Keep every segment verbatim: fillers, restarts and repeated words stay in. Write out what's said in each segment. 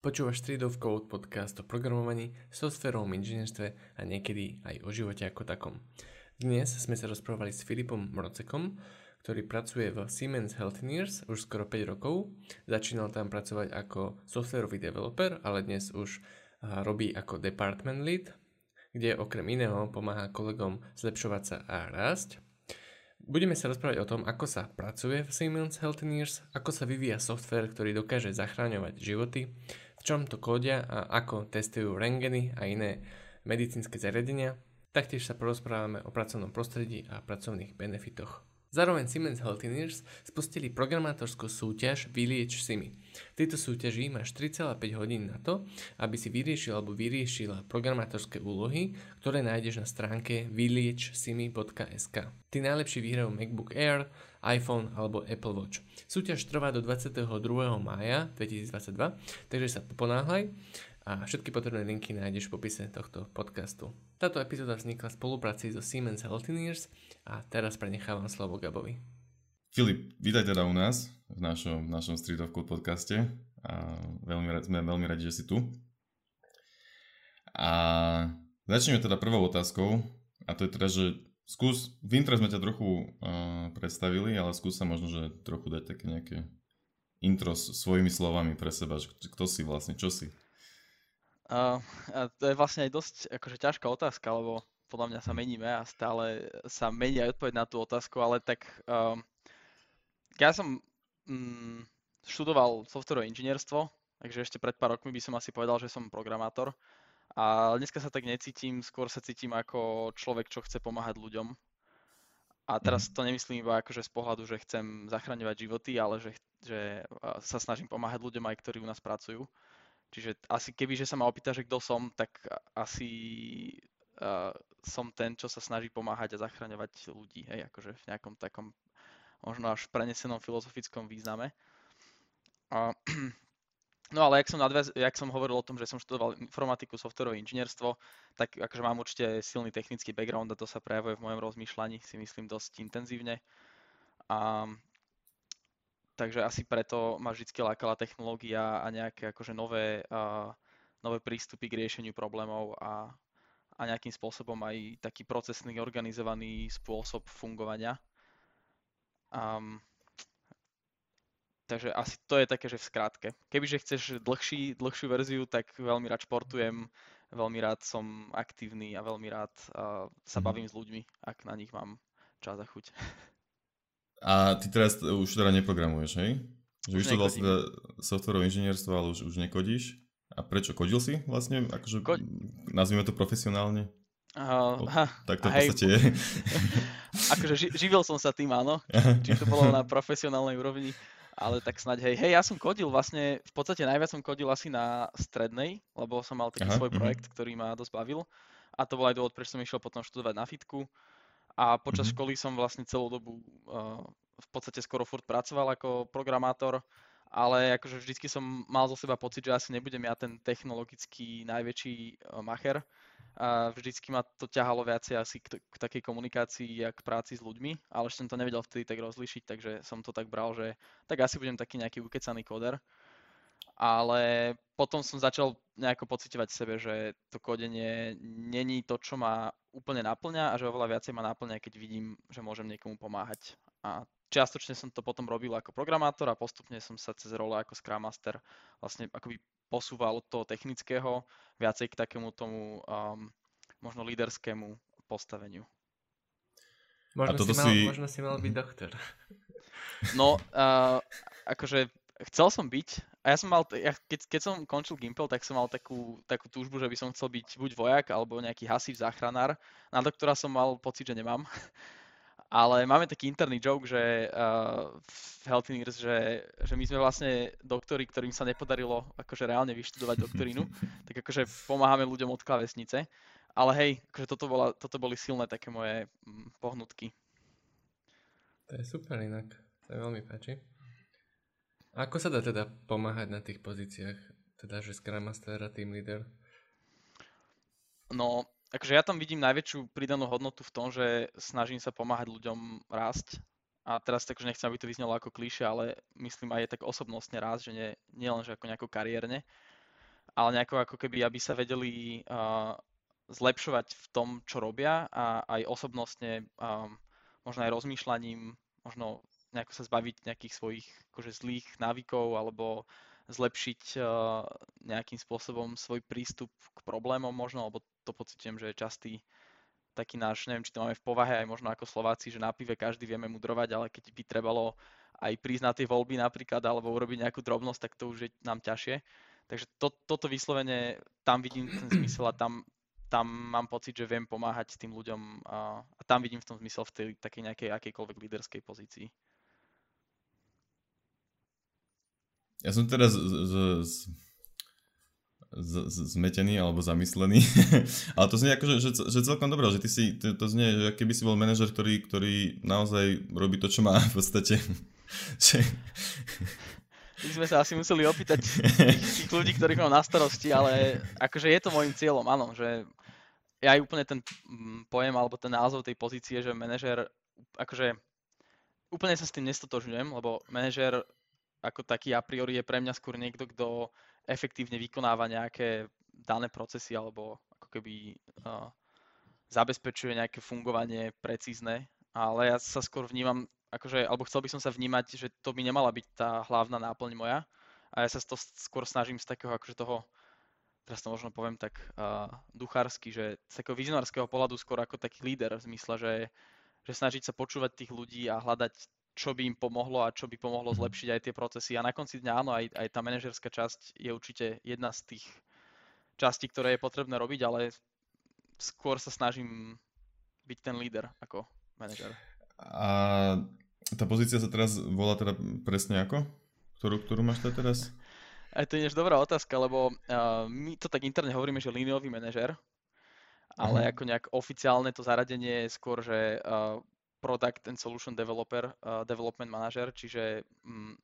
Počúvaš Street of Code podcast o programovaní, softverovom inžinierstve a niekedy aj o živote ako takom. Dnes sme sa rozprávali s Filipom Mrocekom, ktorý pracuje v Siemens Healthineers už skoro päť rokov. Začínal tam pracovať ako softverový developer, ale dnes už robí ako department lead, kde okrem iného pomáha kolegom zlepšovať sa a rásť. Budeme sa rozprávať o tom, ako sa pracuje v Siemens Healthineers, ako sa vyvíja softvér, ktorý dokáže zachráňovať životy, v čom to kódia a ako testujú rentgeny a iné medicínske zariadenia. Taktiež sa porozprávame o pracovnom prostredí a pracovných benefitoch. Zároveň Siemens Healthineers spustili programátorskú súťaž Vylieč Simi. V tejto súťaži máš tri celé päť hodín na to, aby si vyriešil alebo vyriešila programátorské úlohy, ktoré nájdeš na stránke vylieč simi bodka es ká. Tí najlepší vyhrajú MacBook Air, iPhone alebo Apple Watch. Súťaž trvá do dvadsiateho druhého mája dvetisícdvadsaťdva, takže sa ponáhľaj a všetky potrebné linky nájdeš v popise tohto podcastu. Táto epizóda vznikla v spolupráci so Siemens Healthineers a teraz prenechávam slovo Gabovi. Filip, vítaj teda u nás v našom, našom Street of Code podcaste. A veľmi, sme veľmi radi, že si tu. A začneme teda prvou otázkou, a to je teda, že skús, v intre sme ťa trochu uh, predstavili, ale skús sa možno, že trochu dať také nejaké intro s svojimi slovami pre seba, že kto si vlastne, čo si. Uh, a to je vlastne aj dosť akože ťažká otázka, lebo podľa mňa sa meníme a stále sa mení aj odpoveď na tú otázku, ale tak um, ja som um, študoval softverové inžinierstvo, takže ešte pred pár rokmi by som asi povedal, že som programátor a dneska sa tak necítim, skôr sa cítim ako človek, čo chce pomáhať ľuďom a teraz to nemyslím iba akože z pohľadu, že chcem zachraňovať životy, ale že, že sa snažím pomáhať ľuďom aj, ktorí u nás pracujú. Čiže asi keby, že sa ma opýta, že kto som, tak asi uh, som ten, čo sa snaží pomáhať a zachraňovať ľudí, hej, akože v nejakom takom možno až prenesenom filozofickom význame. Uh, no ale jak som, nadviaz, jak som hovoril o tom, že som študoval informatiku, softverové inžinierstvo, tak akože mám určite silný technický background a to sa prejavuje v mojom rozmýšľaní, si myslím, dosť intenzívne. A um, Takže asi preto ma vždy lákala technológia a nejaké akože nové, uh, nové prístupy k riešeniu problémov a, a nejakým spôsobom aj taký procesný, organizovaný spôsob fungovania. Um, takže asi to je také, že v skratke. Kebyže chceš dlhší, dlhšiu verziu, tak veľmi rád športujem, veľmi rád som aktívny a veľmi rád uh, sa bavím s ľuďmi, ak na nich mám čas a chuť. A ty teraz už teda neprogramuješ, hej? Že už študoval si teda softverové inžinierstvo, ale už, už nekodíš. A prečo? Kodil si vlastne? Akože, Ko... nazvime to profesionálne. Uh, ha, tak to v podstate je. Akože ži- živil som sa tým, áno. Či to bolo na profesionálnej úrovni. Ale tak snáď, hej, hej, ja som kodil vlastne, v podstate najviac som kodil asi na strednej, lebo som mal taký Aha, svoj projekt, uh-huh. ktorý ma dosť bavil. A to bol aj dôvod, prečo som išiel potom študovať na FITKU. A počas mm-hmm. školy som vlastne celú dobu uh, v podstate skoro furt pracoval ako programátor, ale akože vždycky som mal zo seba pocit, že asi nebudem ja ten technologický najväčší uh, macher. Uh, vždycky ma to ťahalo viacej asi k, t- k takej komunikácii a k práci s ľuďmi, ale ešte som to nevedel vtedy tak rozlíšiť, takže som to tak bral, že tak asi budem taký nejaký ukecaný koder. Ale potom som začal nejako pociťovať v sebe, že to kodenie není to, čo ma úplne napĺňa a že oveľa viacej ma napĺňa, keď vidím, že môžem niekomu pomáhať. A čiastočne som to potom robil ako programátor a postupne som sa cez role ako Scrum Master vlastne akoby posúval od toho technického viacej k takému tomu um, možno líderskému postaveniu. Možno, si mal, si... možno si mal byť doktor. No, uh, akože... Chcel som byť, a ja som mal, ja keď, keď som končil Gimpel, tak som mal takú, takú túžbu, že by som chcel byť buď vojak, alebo nejaký hasič, záchranár. Na doktora som mal pocit, že nemám. Ale máme taký interný joke, že uh, v Healthineers, že, že my sme vlastne doktori, ktorým sa nepodarilo akože reálne vyštudovať doktorinu, tak akože pomáhame ľuďom od klávesnice. Ale hej, akože toto, bola, toto boli silné také moje pohnutky. To je super inak, to veľmi páči. A ako sa dá teda pomáhať na tých pozíciách? Teda, že Scrum Master a Team Leader? No, akože ja tam vidím najväčšiu pridanú hodnotu v tom, že snažím sa pomáhať ľuďom rásť. A teraz takže nechcem, aby to vyznelo ako klíše, ale myslím aj tak osobnostne rásť, že nie, nie len že ako nejako kariérne. ale nejako ako keby, aby sa vedeli uh, zlepšovať v tom, čo robia a aj osobnostne, um, možno aj rozmýšľaním, možno nejako sa zbaviť nejakých svojich akože zlých návykov alebo zlepšiť uh, nejakým spôsobom svoj prístup k problémom možno, alebo to pocitujem, že je častý taký náš, neviem, či to máme v povahe aj možno ako Slováci, že na pive každý vieme mudrovať, ale keď by trebalo aj prísť na tie voľby napríklad, alebo urobiť nejakú drobnosť, tak to už je nám ťažšie. Takže to, toto vyslovene, tam vidím ten zmysel a tam, tam mám pocit, že viem pomáhať tým ľuďom a, a tam vidím v tom zmysel v tej takej nejakej akejkoľvek líderskej pozícii. Ja som teraz z, z, z... Z, z, zmetený alebo zamyslený, ale to znie ako, že, že, že celkom dobré, že ty si, to, to znie, že aký by si bol manažer, ktorý, ktorý naozaj robí to, čo má v podstate. My sme sa asi museli opýtať tých, tých ľudí, ktorých mám na starosti, ale akože je to môjim cieľom, áno, že ja aj úplne ten pojem alebo ten názov tej pozície, že manažer, akože úplne sa s tým nestotožňujem, lebo manažer ako taký a priori je pre mňa skôr niekto, kto efektívne vykonáva nejaké dané procesy alebo ako keby uh, zabezpečuje nejaké fungovanie precízne, ale ja sa skôr vnímam, akože, alebo chcel by som sa vnímať, že to by nemala byť tá hlavná náplň moja a ja sa to skôr snažím z takého, akože toho, teraz to možno poviem tak uh, duchársky, že z takého vizionárskeho pohľadu skôr ako taký líder v zmysle, že, že snažiť sa počúvať tých ľudí a hľadať, čo by im pomohlo a čo by pomohlo zlepšiť aj tie procesy. A na konci dňa áno, aj, aj tá manažerská časť je určite jedna z tých častí, ktoré je potrebné robiť, ale skôr sa snažím byť ten líder ako manažer. A tá pozícia sa teraz volá teda presne ako? Ktorú, ktorú máš teda teraz? A to je než dobrá otázka, lebo uh, my to tak interne hovoríme, že líniový manažer, ale uh-huh. ako nejak oficiálne to zaradenie je skôr, že... Uh, Product and Solution Developer, uh, Development Manager, čiže um,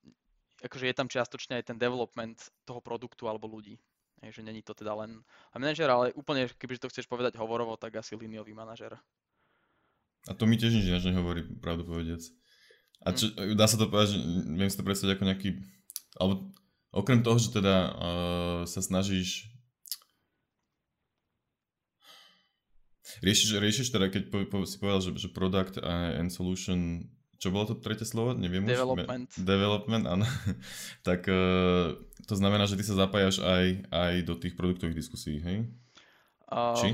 akože je tam čiastočne aj ten development toho produktu alebo ľudí. Takže není to teda len manažer, ale úplne, kebyže to chceš povedať hovorovo, tak asi líniový manažer. A to mi tiež nič ináč nehovorí, pravdu povediac. A čo, hmm. dá sa to povedať, že viem si to predstaviť ako nejaký, alebo okrem toho, že teda uh, sa snažíš Riešiš, riešiš teda, keď po, po, si povedal, že, že product and solution, čo bolo to tretie slovo? Neviem. Development. Už, development, áno. Tak uh, to znamená, že ty sa zapájaš aj, aj do tých produktových diskusí, hej? Um, Či?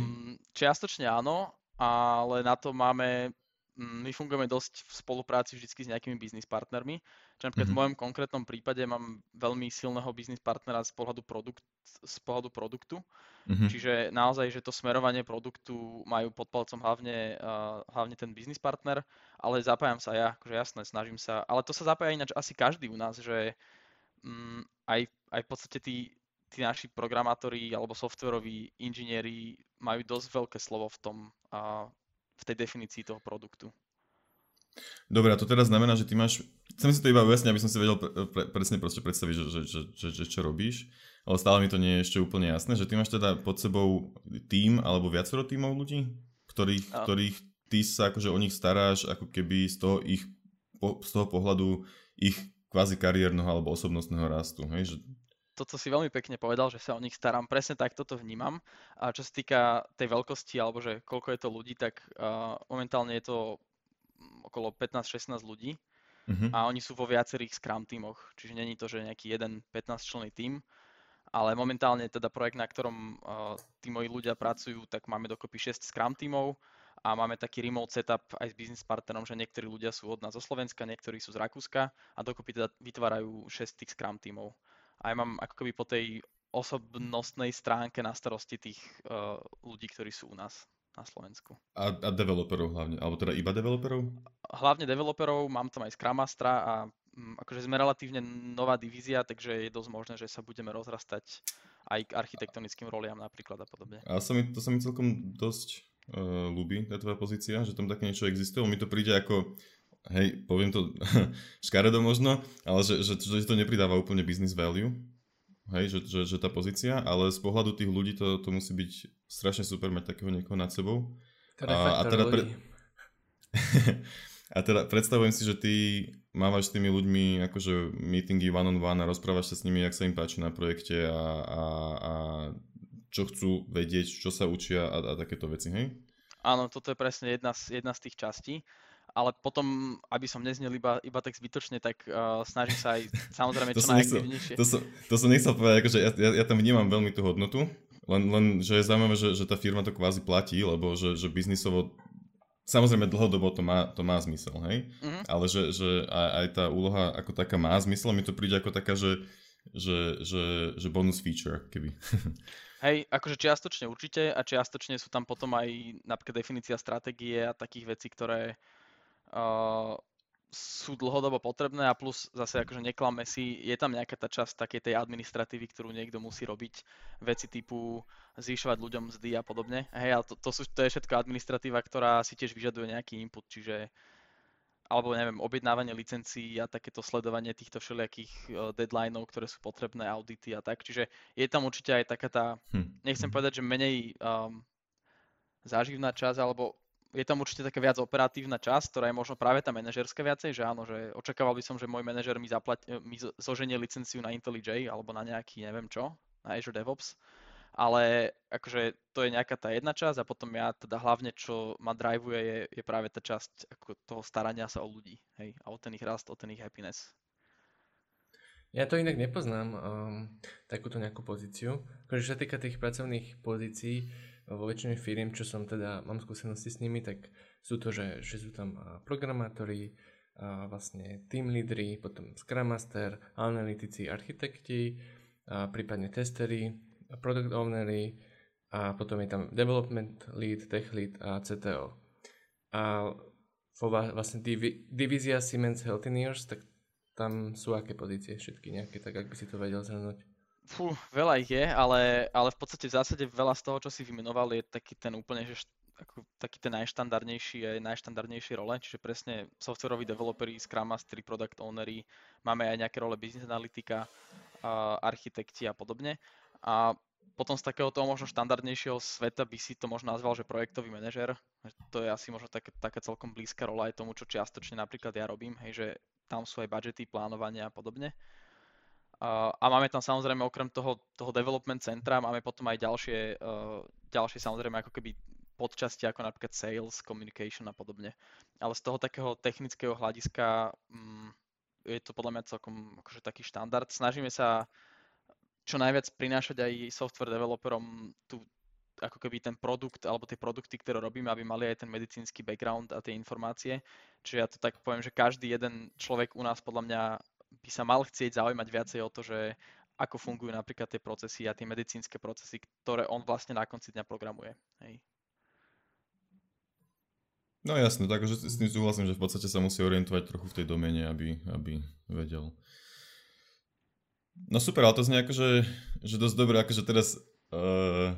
Čiastočne áno, ale na to máme, my fungujeme dosť v spolupráci vždycky s nejakými business partnermi. Čiže napríklad mm-hmm. v mojom konkrétnom prípade mám veľmi silného business partnera z pohľadu, produkt, z pohľadu produktu. Mm-hmm. Čiže naozaj, že to smerovanie produktu majú pod palcom hlavne, uh, hlavne ten business partner, ale zapájam sa ja, akože jasné, snažím sa. Ale to sa zapája ináč asi každý u nás, že um, aj, aj v podstate tí, tí naši programátori alebo softwaroví inžinieri majú dosť veľké slovo v tom uh, v tej definícii toho produktu. Dobre, a to teraz znamená, že ty máš... Chcem si to iba ujasniť, aby som si vedel pre, pre, presne proste predstaviť, že, že, že, že, že čo robíš, ale stále mi to nie je ešte úplne jasné, že ty máš teda pod sebou tím alebo viacero tímov ľudí, ktorých, a... ktorých ty sa akože o nich staráš ako keby z toho, ich, po, z toho pohľadu ich kvázi kariérneho alebo osobnostného rastu, hej, že... Toto si veľmi pekne povedal, že sa o nich starám. Presne tak toto vnímam. A čo sa týka tej veľkosti, alebo že koľko je to ľudí, tak uh, momentálne je to okolo pätnásť šestnásť ľudí. Uh-huh. A oni sú vo viacerých Scrum tímoch. Čiže není to, že nejaký jeden pätnásťčlenný tím. Ale momentálne teda projekt, na ktorom uh, tí moji ľudia pracujú, tak máme dokopy šesť Scrum tímov. A máme taký remote setup aj s business partnerom, že niektorí ľudia sú od nás zo Slovenska, niektorí sú z Rakúska. A dokopy teda vytvárajú šesť tých Scrum tímov. Aj mám ako keby po tej osobnostnej stránke na starosti tých uh, ľudí, ktorí sú u nás na Slovensku. A, a developerov hlavne? Alebo teda iba developerov? Hlavne developerov, mám tam aj Scrum Mastera a um, akože sme relatívne nová divízia, takže je dosť možné, že sa budeme rozrastať aj k architektonickým roliam napríklad a podobne. A sa mi, to sa mi celkom dosť uh, ľúbi, tá tvoja pozícia, že tam také niečo existuje. Mi to príde ako... Hej, poviem to škaredo možno, ale že, že, že to nepridáva úplne business value, hej, že, že, že tá pozícia, ale z pohľadu tých ľudí to, to musí byť strašne super mať takého niekoho nad sebou. Teda a, a, teda pre... a teda predstavujem si, že ty mávaš s tými ľuďmi akože meetingy one on one a rozprávaš sa s nimi, jak sa im páči na projekte a, a, a čo chcú vedieť, čo sa učia a, a takéto veci, hej? Áno, toto je presne jedna z, jedna z tých častí, ale potom, aby som neznel iba, iba tak zbytočne, tak uh, snažím sa aj samozrejme čo najaktívnejšie. To som, to som nechcel povedať, akože ja, ja, ja tam vnímam veľmi tú hodnotu, len, len že je zaujímavé, že, že tá firma to kvázi platí, lebo že, že biznisovo, samozrejme dlhodobo to má, to má zmysel, hej? Mm-hmm. Ale že, že aj, aj tá úloha ako taká má zmysel, mi to príde ako taká, že, že, že, že bonus feature, keby. Hej, akože čiastočne určite a čiastočne sú tam potom aj napríklad definícia stratégie a takých vecí, ktoré uh, sú dlhodobo potrebné a plus zase akože neklamme si, je tam nejaká tá časť takej tej administratívy, ktorú niekto musí robiť, veci typu zvyšovať ľuďom mzdy a podobne. Hej, ale to, to, sú, to je všetko administratíva, ktorá si tiež vyžaduje nejaký input, čiže alebo neviem, objednávanie licencií a takéto sledovanie týchto všelijakých deadlineov, ktoré sú potrebné, audity a tak. Čiže je tam určite aj taká tá, nechcem povedať, že menej um, záživná časť, alebo je tam určite taká viac operatívna časť, ktorá je možno práve tá manažerská viacej, že áno, že očakával by som, že môj manažer mi, zaplať, mi zoženie licenciu na IntelliJ alebo na nejaký, neviem čo, na Azure DevOps. Ale akože to je nejaká tá jedna časť a potom ja teda hlavne, čo ma driveuje, je, je práve tá časť ako toho starania sa o ľudí, hej, a o ten ich rast, o ten ich happiness. Ja to inak nepoznám, um, takúto nejakú pozíciu. Akože čo sa týka tých pracovných pozícií, vo väčšine firiem, čo som teda, mám skúsenosti s nimi, tak sú to, že, že sú tam programátori, a vlastne team leaderi, potom Scrum Master, analytici, architekti, a prípadne testery, product ownery a potom je tam development lead, tech lead a cé té ó. A vo vlastne divi- divízia Siemens Healthineers, tak tam sú aké pozície všetky nejaké, tak ak by si to vedel zhrnúť? Fú, veľa ich je, ale, ale v podstate v zásade veľa z toho, čo si vymenoval, je taký ten úplne, že ako, taký ten najštandardnejší, najštandardnejšie role, čiže presne softwaroví developeri, Scrum Mastery, product ownery, máme aj nejaké role business analytika, architekti a podobne. A potom z takého toho možno štandardnejšieho sveta by si to možno nazval, že projektový manažer. To je asi možno tak, taká celkom blízka rola aj tomu, čo čiastočne napríklad ja robím, hej, že tam sú aj budžety, plánovania a podobne. A, a máme tam samozrejme okrem toho, toho development centra, máme potom aj ďalšie, uh, ďalšie samozrejme ako keby podčasti ako napríklad sales, communication a podobne. Ale z toho takého technického hľadiska um, je to podľa mňa celkom akože taký štandard. Snažíme sa čo najviac prinášať aj software developerom tu ako keby ten produkt alebo tie produkty, ktoré robíme, aby mali aj ten medicínsky background a tie informácie. Čiže ja to tak poviem, že každý jeden človek u nás podľa mňa by sa mal chcieť zaujímať viacej o to, že ako fungujú napríklad tie procesy a tie medicínske procesy, ktoré on vlastne na konci dňa programuje. Hej. No jasne, takže s tým súhlasím, že v podstate sa musí orientovať trochu v tej domene, aby, aby vedel. No super, ale to znie ako, že, že dosť dobré, akože teraz uh,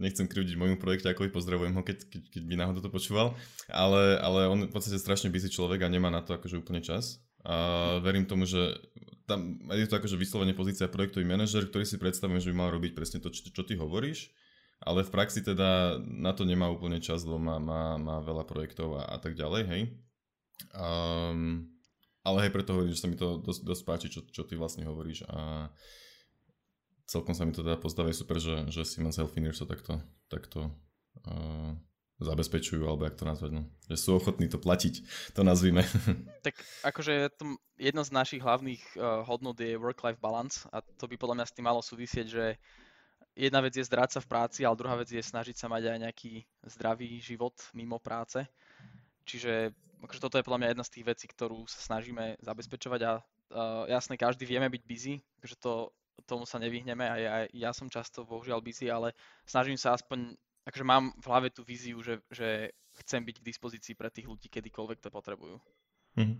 nechcem krivdiť môjmu projekťákovi, pozdravujem ho, keď, keď, keď by náhodou to počúval, ale, ale on v podstate strašne busy človek a nemá na to akože úplne čas. A verím tomu, že tam je to akože vyslovene pozícia projektový manažer, ktorý si predstavujem, že by mal robiť presne to, čo, čo ty hovoríš, ale v praxi teda na to nemá úplne čas, lebo má, má, má veľa projektov a, a tak ďalej, hej. Um, Ale hej, preto hovorím, že sa mi to dosť, dosť páči, čo, čo ty vlastne hovoríš a celkom sa mi to teda pozdáva, super, že, že Siemens Healthineers sa takto, takto uh, zabezpečujú, alebo jak to nazvať, no. Že sú ochotní to platiť, to nazvime. Tak akože jedna z našich hlavných uh, hodnot je work-life balance a to by podľa mňa s tým malo súvisieť, že jedna vec je zdráť sa v práci, ale druhá vec je snažiť sa mať aj nejaký zdravý život mimo práce. Čiže akože toto je podľa mňa jedna z tých vecí, ktorú sa snažíme zabezpečovať a uh, jasne, každý vieme byť busy, takže to, tomu sa nevyhneme a ja, ja som často bohužiaľ busy, ale snažím sa aspoň, akože mám v hlave tú víziu, že, že chcem byť k dispozícii pre tých ľudí, kedykoľvek to potrebujú. Mhm.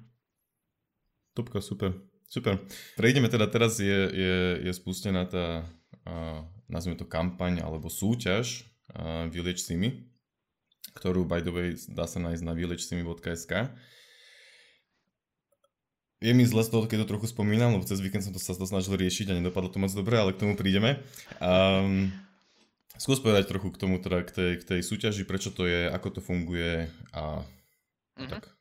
Topka, super, super. Prejdeme teda, teraz je, je, je spustená tá, uh, nazvime to kampaň alebo súťaž uh, Vylieč Simi, ktorú, by the way, dá sa nájsť na vylieč simi bodka es ká. Je mi zle z toho, keď to trochu spomínam, lebo cez víkend som to sa to snažil riešiť a nedopadlo to moc dobre, ale k tomu prídeme. Um, skús povedať trochu k tomu, teda k tej, k tej súťaži, prečo to je, ako to funguje a, a mm-hmm. tak.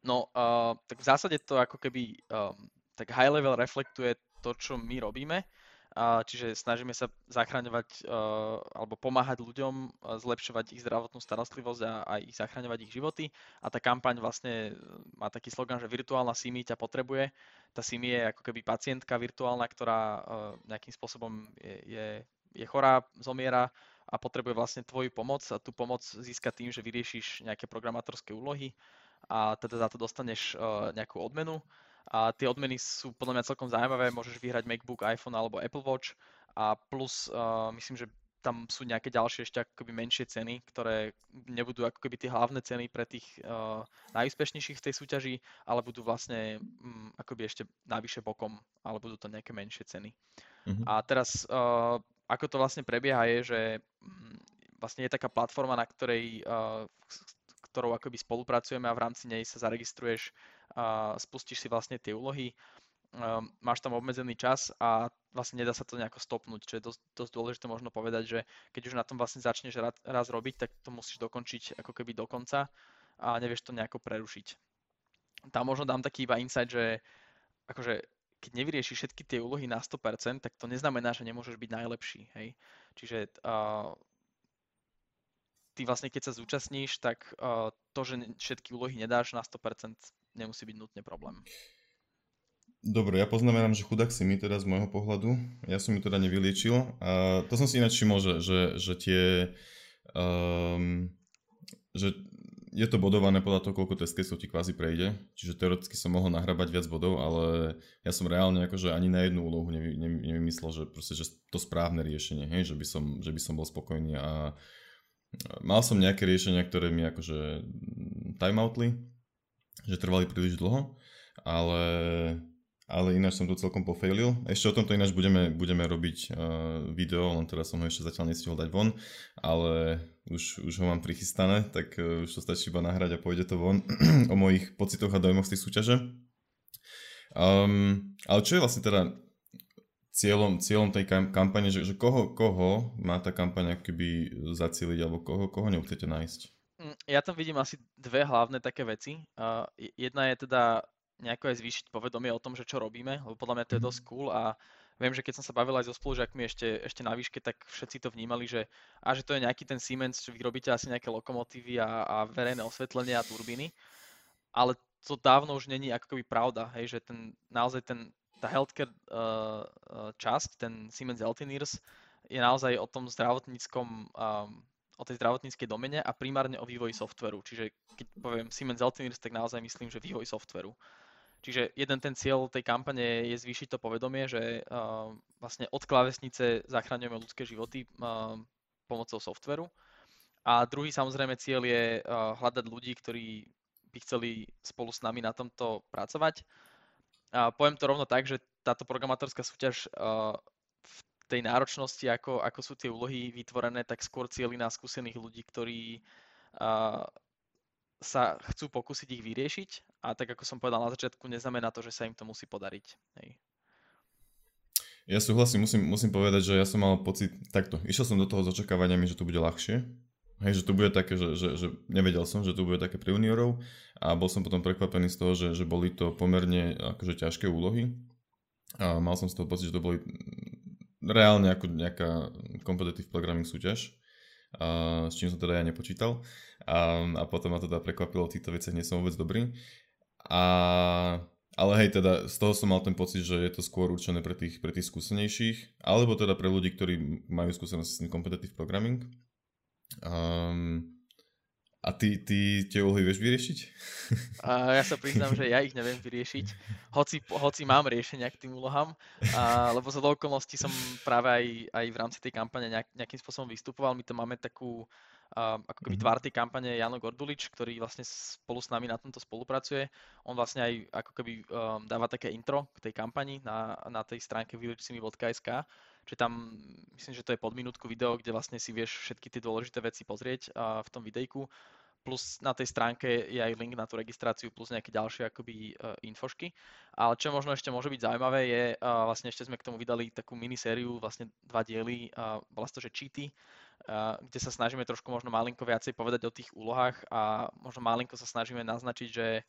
No, uh, tak v zásade to ako keby um, tak high level reflektuje to, čo my robíme. Uh, čiže snažíme sa zachraňovať uh, alebo pomáhať ľuďom, uh, zlepšovať ich zdravotnú starostlivosť a, a ich zachraňovať ich životy. A tá kampaň vlastne má taký slogan, že virtuálna Simi ťa potrebuje. Tá Simi je ako keby pacientka virtuálna, ktorá uh, nejakým spôsobom je, je, je chorá, zomiera a potrebuje vlastne tvoju pomoc. A tú pomoc získa tým, že vyriešiš nejaké programátorské úlohy. A teda za to dostaneš uh, nejakú odmenu. A tie odmeny sú podľa mňa celkom zaujímavé. Môžeš vyhrať MacBook, iPhone alebo Apple Watch. A plus, uh, myslím, že tam sú nejaké ďalšie ešte akoby menšie ceny, ktoré nebudú ako keby tie hlavné ceny pre tých uh, najúspešnejších v tej súťaži, ale budú vlastne um, akoby ešte navyše bokom, ale budú to nejaké menšie ceny. Mm-hmm. A teraz, uh, ako to vlastne prebieha je, že um, vlastne je taká platforma, na ktorej uh, ktorou akoby spolupracujeme a v rámci nej sa zaregistruješ a spustíš si vlastne tie úlohy. Um, máš tam obmedzený čas a vlastne nedá sa to nejako stopnúť, čo je dosť, dosť dôležité možno povedať, že keď už na tom vlastne začneš raz, raz robiť, tak to musíš dokončiť ako keby do konca a nevieš to nejako prerušiť. Tam možno dám taký iba insight, že akože keď nevyriešiš všetky tie úlohy na sto percent, tak to neznamená, že nemôžeš byť najlepší. Hej? Čiže uh, ty vlastne keď sa zúčastníš, tak uh, to, že všetky úlohy nedáš na sto percent, nemusí byť nutne problém. Dobre, ja poznamenám, že chudák si mi teda z môjho pohľadu. Ja som ju teda nevyliečil. A to som si ináč všimol, že, že, že tie... Um, že je to bodované podľa toho, koľko test case-ov ti kvázi prejde. Čiže teoreticky som mohol nahrabať viac bodov, ale ja som reálne akože ani na jednu úlohu nevy, nevy, nevymyslel, že proste že to správne riešenie, hej? Že by som, že by som bol spokojný a... Mal som nejaké riešenia, ktoré mi akože timeoutli, že trvali príliš dlho, ale, ale ináč som to celkom pofailil. Ešte o tomto ináč budeme, budeme robiť uh, video, len teraz som ho ešte zatiaľ nestihol dať von, ale už, už ho mám prichystané, tak uh, už to stačí iba nahrať a pôjde to von o mojich pocitoch a dojmoch z tej súťaže. Um, ale čo je vlastne teda Cieľom, cieľom tej kampane, že, že koho, koho má tá kampaň akoby zacieliť, alebo koho, koho ňou chcete nájsť? Ja tam vidím asi dve hlavné také veci. Uh, jedna je teda nejako aj zvýšiť povedomie o tom, že čo robíme, lebo podľa mňa to je dosť cool a viem, že keď som sa bavil aj so spolužiakmi ešte, ešte na výške, tak všetci to vnímali, že, a že to je nejaký ten Siemens, že vy robíte asi nejaké lokomotívy a, a verejné osvetlenie a turbíny, ale to dávno už není ako keby pravda, hej, že ten, naozaj ten tá healthcare uh, časť, ten Siemens Healthineers, je naozaj o tom zdravotníckom, um, o tej zdravotníckej domene a primárne o vývoji softveru. Čiže keď poviem Siemens Healthineers, tak naozaj myslím, že vývoj softveru. Čiže jeden ten cieľ tej kampane je zvýšiť to povedomie, že uh, vlastne od klávesnice zachraňujeme ľudské životy uh, pomocou softveru. A druhý samozrejme cieľ je uh, hľadať ľudí, ktorí by chceli spolu s nami na tomto pracovať. A poviem to rovno tak, že táto programátorská súťaž uh, v tej náročnosti, ako, ako sú tie úlohy vytvorené, tak skôr cieli na skúsených ľudí, ktorí uh, sa chcú pokúsiť ich vyriešiť. A tak ako som povedal na začiatku, neznamená to, že sa im to musí podariť. Hej. Ja súhlasím, musím, musím povedať, že ja som mal pocit takto. Išiel som do toho s očakávaniami, že to bude ľahšie. Hej, že to bude také, že, že, že nevedel som, že to bude také pre juniorov a bol som potom prekvapený z toho, že, že boli to pomerne akože ťažké úlohy a mal som z toho pocit, že to boli reálne ako nejaká competitive programming súťaž, a, s čím som teda ja nepočítal a, a potom ma teda prekvapilo v týchto veciach, nie som vôbec dobrý a... Ale hej, teda z toho som mal ten pocit, že je to skôr určené pre tých, pre tých skúsenejších alebo teda pre ľudí, ktorí majú skúsenosť s competitive programming. Um, a ty, ty tie úlohy vieš vyriešiť? Uh, ja sa priznám, že ja ich neviem vyriešiť, hoci, hoci mám riešenia k tým úlohám, uh, lebo za okolností som práve aj, aj v rámci tej kampane nejak, nejakým spôsobom vystupoval. My tam máme takú uh, ako keby tvár tej kampane Jano Gordulič, ktorý vlastne spolu s nami na tomto spolupracuje. On vlastne aj ako keby um, dáva také intro k tej kampani na, na tej stránke vylieč simi bodka es ká. Že tam, myslím, že to je pod minútku video, kde vlastne si vieš všetky tie dôležité veci pozrieť uh, v tom videjku. Plus na tej stránke je aj link na tú registráciu, plus nejaké ďalšie akoby uh, infošky. Ale čo možno ešte môže byť zaujímavé je, uh, vlastne ešte sme k tomu vydali takú minisériu, vlastne dva diely, uh, vlastne že cheaty, uh, kde sa snažíme trošku možno malinko viacej povedať o tých úlohách a možno malinko sa snažíme naznačiť, že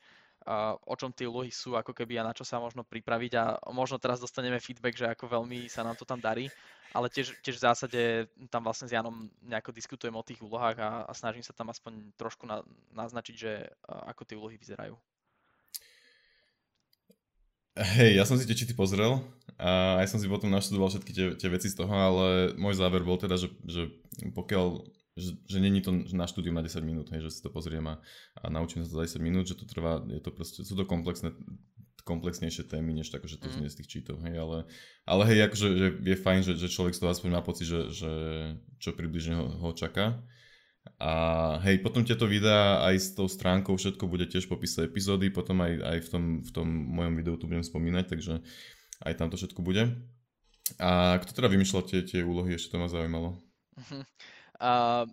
o čom tie úlohy sú ako keby a na čo sa možno pripraviť a možno teraz dostaneme feedback, že ako veľmi sa nám to tam darí, ale tiež, tiež v zásade tam vlastne s Janom nejako diskutujem o tých úlohách a, a snažím sa tam aspoň trošku na, naznačiť, že ako tie úlohy vyzerajú. Hej, ja som si tie čity pozrel a aj som si potom naštudoval všetky tie, tie veci z toho, ale môj záver bol teda, že, že pokiaľ, že, že není to na štúdium na desať minút, hej, že si to pozriem a, a naučím sa to za desať minút, že to trvá, je to proste, sú to komplexné, komplexnejšie témy, než tak, že to znie z tých čítov, hej, ale, ale hej, akože že je fajn, že, že človek z toho aspoň má pocit, že, že čo približne ho, ho čaká. A hej, potom tieto videá aj s tou stránkou, všetko bude tiež v popise epizódy, potom aj, aj v, tom, v tom mojom videu tu budem spomínať, takže aj tam to všetko bude. A kto teda vymýšľal tie, tie úlohy, ešte to ma zaujímalo. Uh,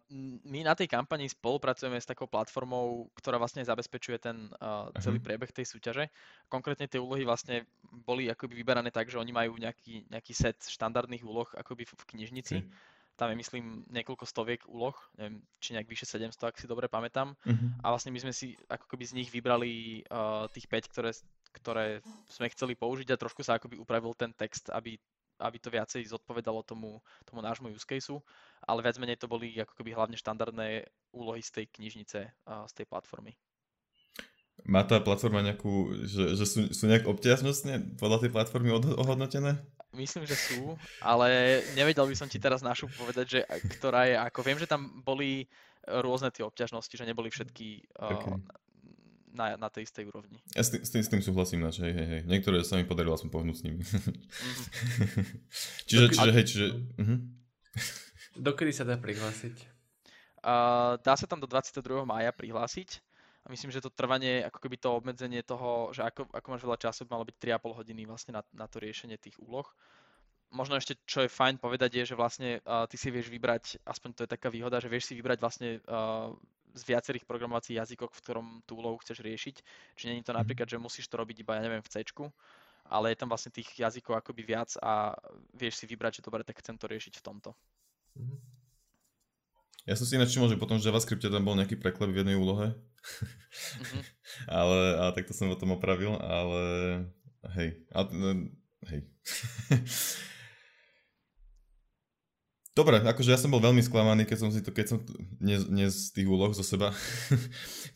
my na tej kampani spolupracujeme s takou platformou, ktorá vlastne zabezpečuje ten uh, celý priebeh tej súťaže. Konkrétne tie úlohy vlastne boli akoby vyberané tak, že oni majú nejaký, nejaký set štandardných úloh akoby v, v knižnici. Okay. Tam je, myslím, niekoľko stoviek úloh, neviem, či nejak vyše sedemsto, ak si dobre pamätám. Uh-huh. A vlastne my sme si ako keby z nich vybrali uh, tých päť, ktoré, ktoré sme chceli použiť a trošku sa akoby upravil ten text, aby, aby to viacej zodpovedalo tomu, tomu nášmu use caseu. Ale viac menej to boli ako keby hlavne štandardné úlohy z tej knižnice, uh, z tej platformy. Má tá platforma nejakú, že, že sú, sú nejak obťažnostne podľa tej platformy ohodnotené? Myslím, že sú, ale nevedel by som ti teraz našu povedať, že ktorá je ako. Viem, že tam boli rôzne tie obťažnosti, že neboli všetky okay. uh, na, na tej istej úrovni. Ja s tým, s tým, s tým súhlasím, nač, hej, hej, hej. Niektoré sa mi podarilo aspoň pohnúť s nimi. Mm-hmm. čiže, Dokedy... čiže, hej, čiže... Uh-huh. Dokedy sa dá prihlásiť? Uh, dá sa tam do dvadsiateho druhého mája prihlásiť. Myslím, že to trvanie, ako keby to obmedzenie toho, že ako, ako máš veľa času, malo byť tri a pol hodiny vlastne na, na to riešenie tých úloh. Možno ešte, čo je fajn povedať, je, že vlastne uh, ty si vieš vybrať, aspoň to je taká výhoda, že vieš si vybrať vlastne uh, z viacerých programovacích jazykov, v ktorom tú úlohu chceš riešiť. Čiže nie je to napríklad, že musíš to robiť iba, ja neviem, v C-čku, ale je tam vlastne tých jazykov akoby viac a vieš si vybrať, že dobre, tak chcem to riešiť v tomto. Mm-hmm. Ja som si ináč všimol, že potom v JavaScripte tam bol nejaký preklep v jednej úlohe, mm-hmm. ale, ale takto som o tom opravil, ale hej, ale, hej. Dobre, akože ja som bol veľmi sklamaný, keď som si to, keď som, nie, nie z tých úloh zo seba,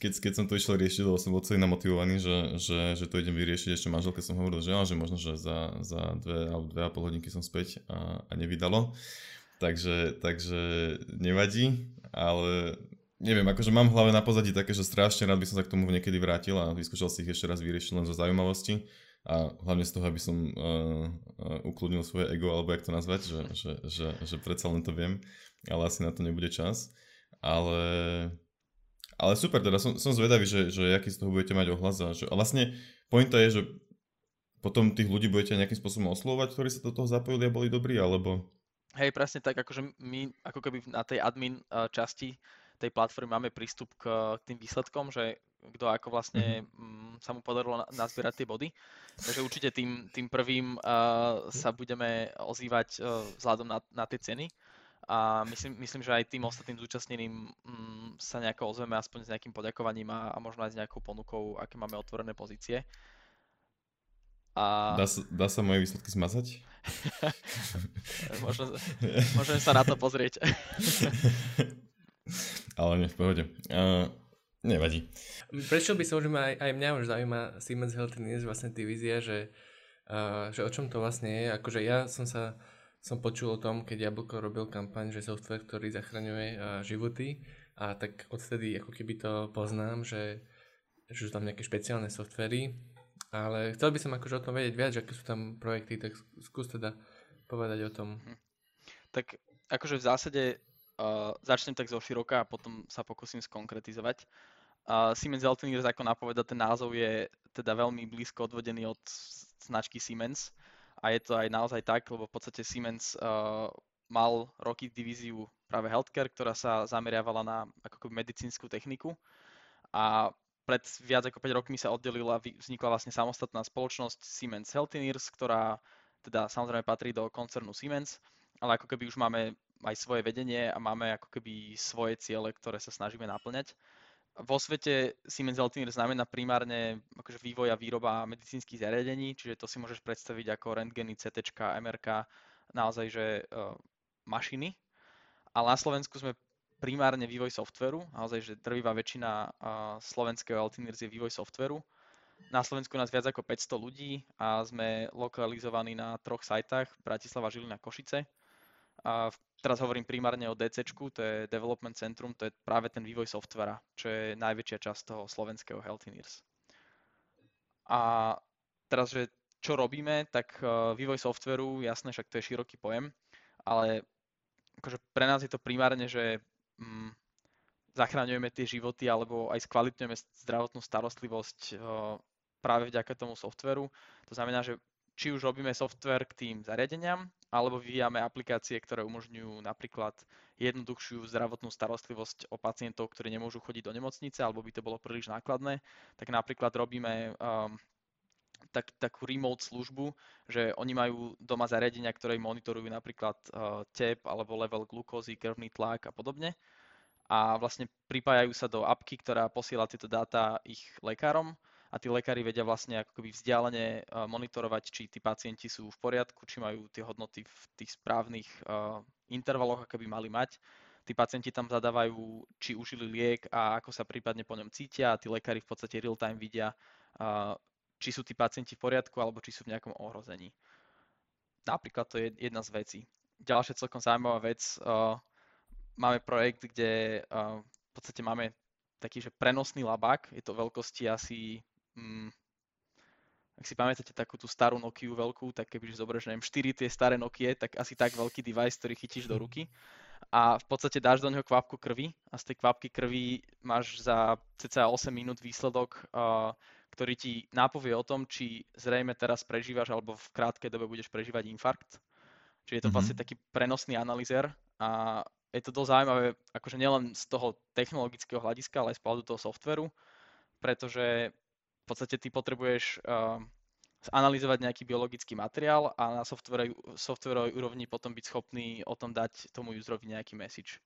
keď, keď som to išiel riešiť, lebo som bol celý namotivovaný, že, že, že to idem vyriešiť, ešte manželke som hovoril, že, že možno, že za, za dve alebo dve a pol hodinky som späť a, a nevydalo. Takže, takže nevadí, ale neviem, akože mám v hlave na pozadí také, že strašne rád by som sa k tomu niekedy vrátil a vyskúšal si ich ešte raz vyriešiť len zo zaujímavosti a hlavne z toho, aby som uh, uh, ukludnil svoje ego, alebo jak to nazvať, že, že, že, že predsa len to viem, ale asi na to nebude čas, ale, ale super, teda som, som zvedavý, že, že aký z toho budete mať ohlas a, že, a vlastne pointa je, že potom tých ľudí budete nejakým spôsobom oslovovať, ktorí sa do toho zapojili a boli dobrí, alebo... Hej, presne tak, akože my ako keby na tej admin uh, časti tej platformy máme prístup k, k tým výsledkom, že kto ako vlastne um, sa mu podarilo na, nazbierať tie body. Takže určite tým, tým prvým uh, sa budeme ozývať uh, vzhľadom na, na tie ceny. A myslím, myslím, že aj tým ostatným zúčastneným um, sa nejako ozveme aspoň s nejakým poďakovaním a, a možno aj s nejakou ponukou, aké máme otvorené pozície. A... Dá, sa, dá sa moje výsledky zmazať? Možno, môžem sa na to pozrieť. Ale nie, v pohode. Uh, nevadí. Prečo by som, že aj, aj mňa už zaujíma Siemens Healthineers vlastne divízia, že, uh, že o čom to vlastne je. Akože ja som sa som počul o tom, keď Jablko robil kampaň, že software, ktorý zachraňuje uh, životy a tak odtedy ako keby to poznám, že, že sú tam nejaké špeciálne softvery. Ale chcel by som akože o tom vedieť viac, aké sú tam projekty, tak skús teda povedať o tom. Tak akože v zásade uh, začnem tak zo široka a potom sa pokúsim skonkretizovať. Uh, Siemens Healthineers, ako napoveda, ten názov je teda veľmi blízko odvodený od značky Siemens a je to aj naozaj tak, lebo v podstate Siemens uh, mal roky divíziu práve healthcare, ktorá sa zameriavala na ako medicínsku techniku a pred viac ako päť rokmi sa oddelila, vznikla vlastne samostatná spoločnosť Siemens Healthineers, ktorá teda samozrejme patrí do koncernu Siemens, ale ako keby už máme aj svoje vedenie a máme ako keby svoje ciele, ktoré sa snažíme naplňať. Vo svete Siemens Healthineers znamená primárne akože vývoj a výroba medicínskych zariadení, čiže to si môžeš predstaviť ako rentgeny, cé téčka, em érka, naozaj, že uh, mašiny. Ale na Slovensku sme primárne vývoj softveru, naozaj, že drvivá väčšina uh, slovenského Healthineers je vývoj softveru. Na Slovensku nás viac ako päťsto ľudí a sme lokalizovaní na troch sajtách, Bratislava, Žilina, Košice. A teraz hovorím primárne o dé cé čku, to je Development Centrum, to je práve ten vývoj softvera, čo je najväčšia časť toho slovenského Healthineers. A teraz, že čo robíme, tak vývoj softveru, jasné, však to je široký pojem, ale akože pre nás je to primárne, že mm, zachraňujeme tie životy alebo aj skvalitňujeme zdravotnú starostlivosť o, práve vďaka tomu softveru. To znamená, že či už robíme softver k tým zariadeniam, alebo vyvíjame aplikácie, ktoré umožňujú napríklad jednoduchšiu zdravotnú starostlivosť o pacientov, ktorí nemôžu chodiť do nemocnice, alebo by to bolo príliš nákladné, tak napríklad robíme um, tak, takú remote službu, že oni majú doma zariadenia, ktoré monitorujú napríklad uh, tep alebo level glukózy, krvný tlak a podobne. A vlastne pripájajú sa do apky, ktorá posiela tieto dáta ich lekárom. A tí lekári vedia vlastne akoby vzdialene monitorovať, či tí pacienti sú v poriadku, či majú tie hodnoty v tých správnych uh, intervaloch, aké by mali mať. Tí pacienti tam zadávajú, či užili liek a ako sa prípadne po ňom cítia. A tí lekári v podstate real time vidia, uh, či sú tí pacienti v poriadku alebo či sú v nejakom ohrození. Napríklad to je jedna z vecí. Ďalšia celkom zaujímavá vec. Uh, máme projekt, kde uh, v podstate máme taký, že prenosný labák. Je to veľkosti asi... Ak si pamätáte takú tú starú Nokiu veľkú, tak kebyže zoberieš, neviem, štyri tie staré Nokie, tak asi tak veľký device, ktorý chytíš do ruky a v podstate dáš do neho kvapku krvi a z tej kvapky krvi máš za cca osem minút výsledok, ktorý ti nápovie o tom, či zrejme teraz prežívaš alebo v krátkej dobe budeš prežívať infarkt. Čiže je to mm-hmm. vlastne taký prenosný analyzer a je to dosť zaujímavé, akože nielen z toho technologického hľadiska, ale aj z pohľadu toho softveru, pretože v podstate ty potrebuješ uh, analyzovať nejaký biologický materiál a na softverovej, softverovej úrovni potom byť schopný o tom dať tomu userovi nejaký message.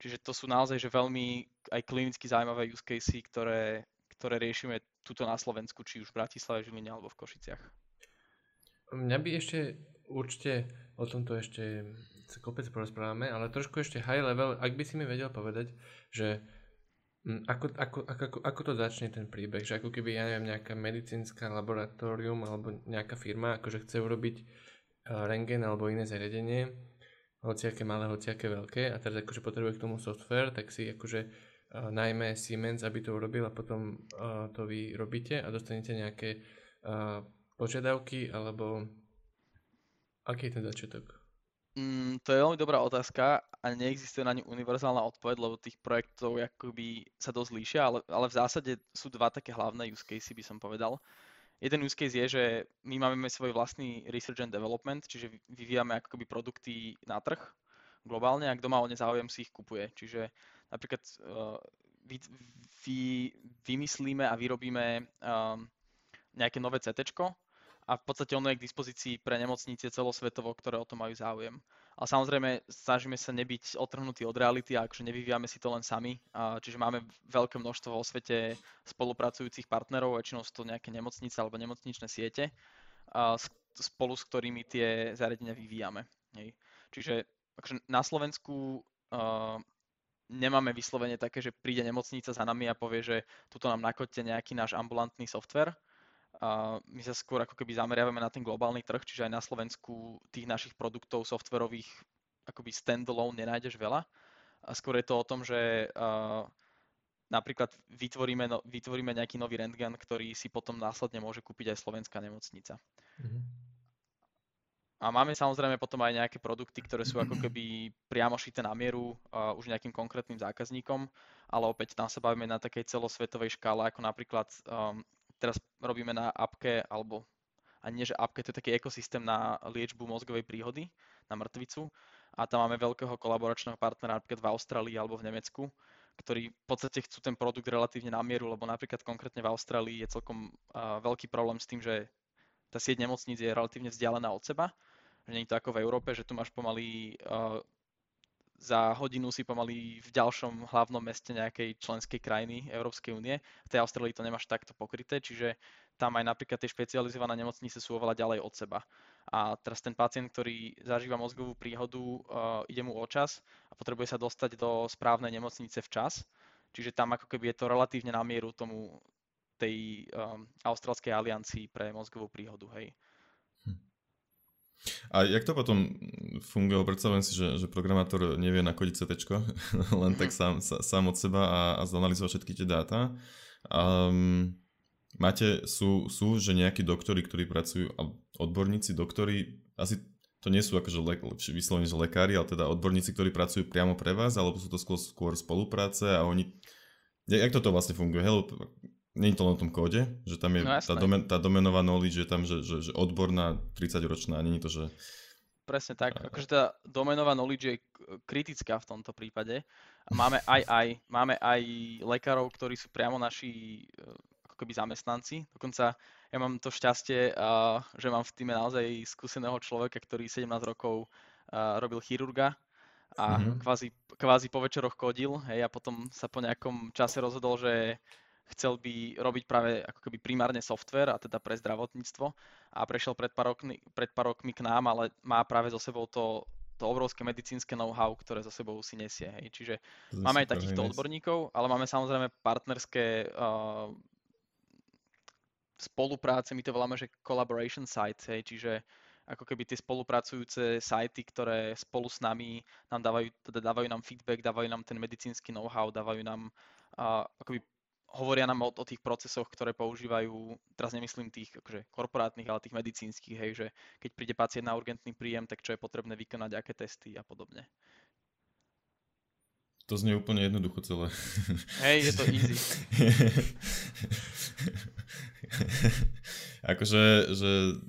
Čiže to sú naozaj že veľmi aj klinicky zaujímavé use casey, ktoré, ktoré riešime tuto na Slovensku, či už v Bratislave, Žiline alebo v Košiciach. Mňa by ešte určite, o tomto ešte sa kopec porozprávame, ale trošku ešte high level, ak by si mi vedel povedať, že Ako, ako, ako, ako to začne ten príbeh? Že ako keby, ja neviem, nejaká medicínska laboratórium alebo nejaká firma akože chce urobiť rentgen alebo iné zariadenie, hociaké malé, hociaké veľké, a teraz akože potrebuje k tomu software, tak si akože uh, najmä Siemens, aby to urobil, a potom uh, to vy robíte a dostanete nejaké uh, požiadavky, alebo aký je ten začiatok? Mm, to je veľmi dobrá otázka a neexistuje na ňu univerzálna odpoveď, lebo tých projektov akoby sa dosť líšia, ale, ale v zásade sú dva také hlavné use casey, by som povedal. Jeden use case je, že my máme svoj vlastný research and development, čiže vyvíjame akoby produkty na trh globálne a kto má o ne záujem, si ich kupuje. Čiže napríklad uh, vy, vy, vymyslíme a vyrobíme um, nejaké nové cé téčko, a v podstate ono je k dispozícii pre nemocnice celosvetovo, ktoré o to majú záujem. Ale samozrejme, snažíme sa nebyť otrhnutí od reality a akože nevyvíjame si to len sami. Čiže máme veľké množstvo vo svete spolupracujúcich partnerov, väčšinou sú to nejaké nemocnice alebo nemocničné siete, spolu s ktorými tie zariadenia vyvíjame. Čiže akože na Slovensku nemáme vyslovene také, že príde nemocnica za nami a povie, že tuto nám nakoďte nejaký náš ambulantný softver. Uh, my sa skôr ako keby zameriavame na ten globálny trh, čiže aj na Slovensku tých našich produktov softverových akoby standalone nenájdeš veľa. A skôr je to o tom, že uh, napríklad vytvoríme, no, vytvoríme nejaký nový rentgen, ktorý si potom následne môže kúpiť aj slovenská nemocnica. Mm-hmm. A máme samozrejme potom aj nejaké produkty, ktoré sú ako keby priamo šité na mieru uh, už nejakým konkrétnym zákazníkom, ale opäť tam sa bavíme na takej celosvetovej škále, ako napríklad um, teraz robíme na appke, alebo ani nie, že appke, to je taký ekosystém na liečbu mozgovej príhody, na mŕtvicu. A tam máme veľkého kolaboračného partnera napríklad v Austrálii alebo v Nemecku, ktorí v podstate chcú ten produkt relatívne na mieru, lebo napríklad konkrétne v Austrálii je celkom uh, veľký problém s tým, že tá sieť nemocníc je relatívne vzdialená od seba. Že nie je to ako v Európe, že tu máš pomaly uh, za hodinu si pomaly v ďalšom hlavnom meste nejakej členskej krajiny Európskej únie. V tej Austrálii to nemáš takto pokryté, čiže tam aj napríklad tie špecializované nemocnice sú oveľa ďalej od seba. A teraz ten pacient, ktorý zažíva mozgovú príhodu, uh, ide mu o čas a potrebuje sa dostať do správnej nemocnice včas. Čiže tam ako keby je to relatívne na mieru tomu tej um, Austrálskej aliancii pre mozgovú príhodu, hej. A jak to potom funguje? Predstavujem si, že, že programátor nevie nakodiť cétečko, len tak sám, sám od seba a, a zanalizovať všetky tie dáta. Um, máte, sú, sú, že nejakí doktori, ktorí pracujú, odborníci, doktori, asi to nie sú akože le, vyslovene, že lekári, ale teda odborníci, ktorí pracujú priamo pre vás, alebo sú to skôr, skôr spolupráce a oni... Jak toto vlastne funguje? Hello, nie je to len o tom kóde, že tam je no, tá, domen, tá domenová knowledge, je tam, že, že, že odborná tridsaťročná, nie je to, že... Presne tak, a... akože tá domenová knowledge je kritická v tomto prípade. Máme aj, aj, máme aj lekárov, ktorí sú priamo naši ako keby zamestnanci. Dokonca ja mám to šťastie, že mám v týme naozaj skúseného človeka, ktorý sedemnásť rokov robil chirurga a mm-hmm. kvázi, kvázi po večeroch kodil, hej, a potom sa po nejakom čase rozhodol, že chcel by robiť práve ako keby primárne software, a teda pre zdravotníctvo, a prešiel pred pár rokmi, pred pár rokmi k nám, ale má práve so sebou to, to obrovské medicínske know-how, ktoré so sebou si nesie. Hej. Čiže to máme aj takýchto odborníkov, ale máme samozrejme partnerské uh, spolupráce, my to voláme, že collaboration sites, hej. Čiže ako keby tie spolupracujúce sajty, ktoré spolu s nami nám dávajú, teda dávajú nám feedback, dávajú nám ten medicínsky know-how, dávajú nám uh, akoby hovoria nám o, o tých procesoch, ktoré používajú, teraz nemyslím tých akože korporátnych, ale tých medicínskych, hej, že keď príde pacient na urgentný príjem, tak čo je potrebné vykonať, aké testy a podobne. To znie úplne jednoducho celé. Hej, je to easy. Akože, že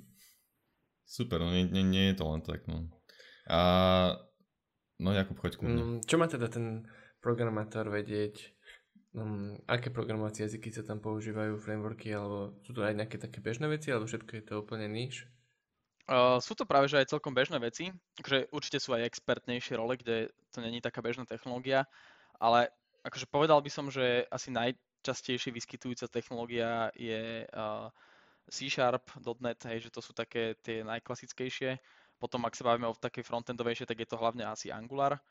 super, no nie, nie, nie je to len tak, no. A, no Jakub, choď ku mne. Čo má teda ten programátor vedieť? Um, aké programovacie jazyky sa tam používajú, frameworky, alebo sú to aj nejaké také bežné veci, alebo všetko je to úplne niž? Uh, sú to práve že aj celkom bežné veci, že určite sú aj expertnejšie role, kde to není taká bežná technológia, ale akože povedal by som, že asi najčastejšie vyskytujúca technológia je uh, C Sharp, dot net, hej, že to sú také tie najklasickejšie. Potom ak sa bavíme o takej frontendovejšie, tak je to hlavne asi Angular.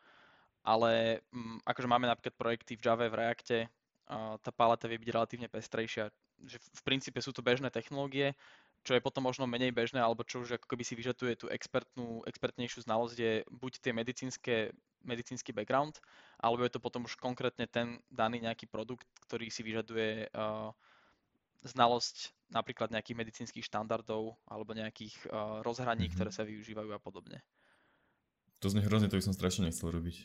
Ale m, akože máme napríklad projekty v Java, v Reacte, a tá paleta vie byť relatívne pestrejšia. Že v princípe sú to bežné technológie, čo je potom možno menej bežné, alebo čo už ako keby si vyžaduje tú expertnú, expertnejšiu znalosť, je buď tie medicínske, medicínsky background, alebo je to potom už konkrétne ten daný nejaký produkt, ktorý si vyžaduje uh, znalosť napríklad nejakých medicínskych štandardov, alebo nejakých uh, rozhraní, mm-hmm. ktoré sa využívajú a podobne. To znie hrozne, to by som strašne nechcel robiť.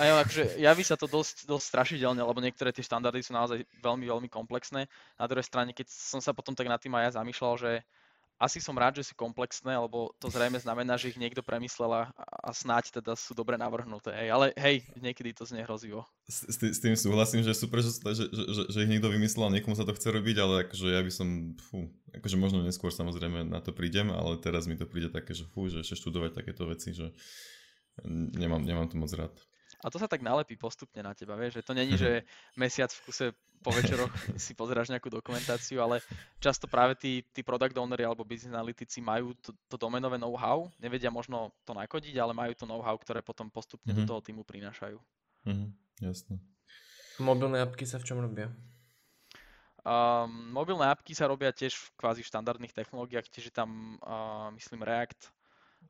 A ja, akože, javí sa to dosť, dosť strašidelne, lebo niektoré tie štandardy sú naozaj veľmi, veľmi komplexné. Na druhej strane, keď som sa potom tak nad tým aj ja zamýšľal, že asi som rád, že sú komplexné, lebo to zrejme znamená, že ich niekto premyslel a snáď teda sú dobre navrhnuté. Hej. Ale hej, niekedy to znie hrozivo. S, s, tý, s tým súhlasím, že super, že, že, že, že ich niekto vymyslel a niekomu sa to chce robiť, ale akože ja by som, fú, akože možno neskôr samozrejme na to prídem, ale teraz mi to príde také, že fú, že ešte študovať takéto veci, že... Nemám, nemám to moc rád. A to sa tak nalepí postupne na teba, vieš, že to není, že mesiac v kuse po večeroch si pozeráš nejakú dokumentáciu, ale často práve tí, tí product ownery alebo business analytici majú to, to domenové know-how, nevedia možno to nakodiť, ale majú to know-how, ktoré potom postupne mm-hmm. do toho týmu prinášajú. Mm-hmm, jasne. Mobilné appky sa v čom robia? Um, mobilné appky sa robia tiež v kvázi štandardných technológiách, tiež je tam, uh, myslím, React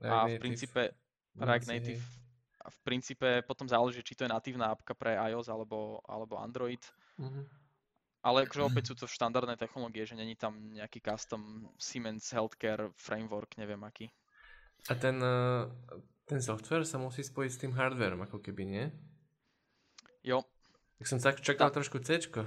a v princípe... React Native. V princípe potom záleží, či to je natívna appka pre iOS alebo, alebo Android. Uh-huh. Ale akože opäť sú to štandardné technológie, že není tam nejaký custom Siemens Healthcare framework, neviem aký. A ten, ten software sa musí spojiť s tým hardwareom, ako keby, nie? Jo. Tak som tak čakal Ta... trošku C-čko.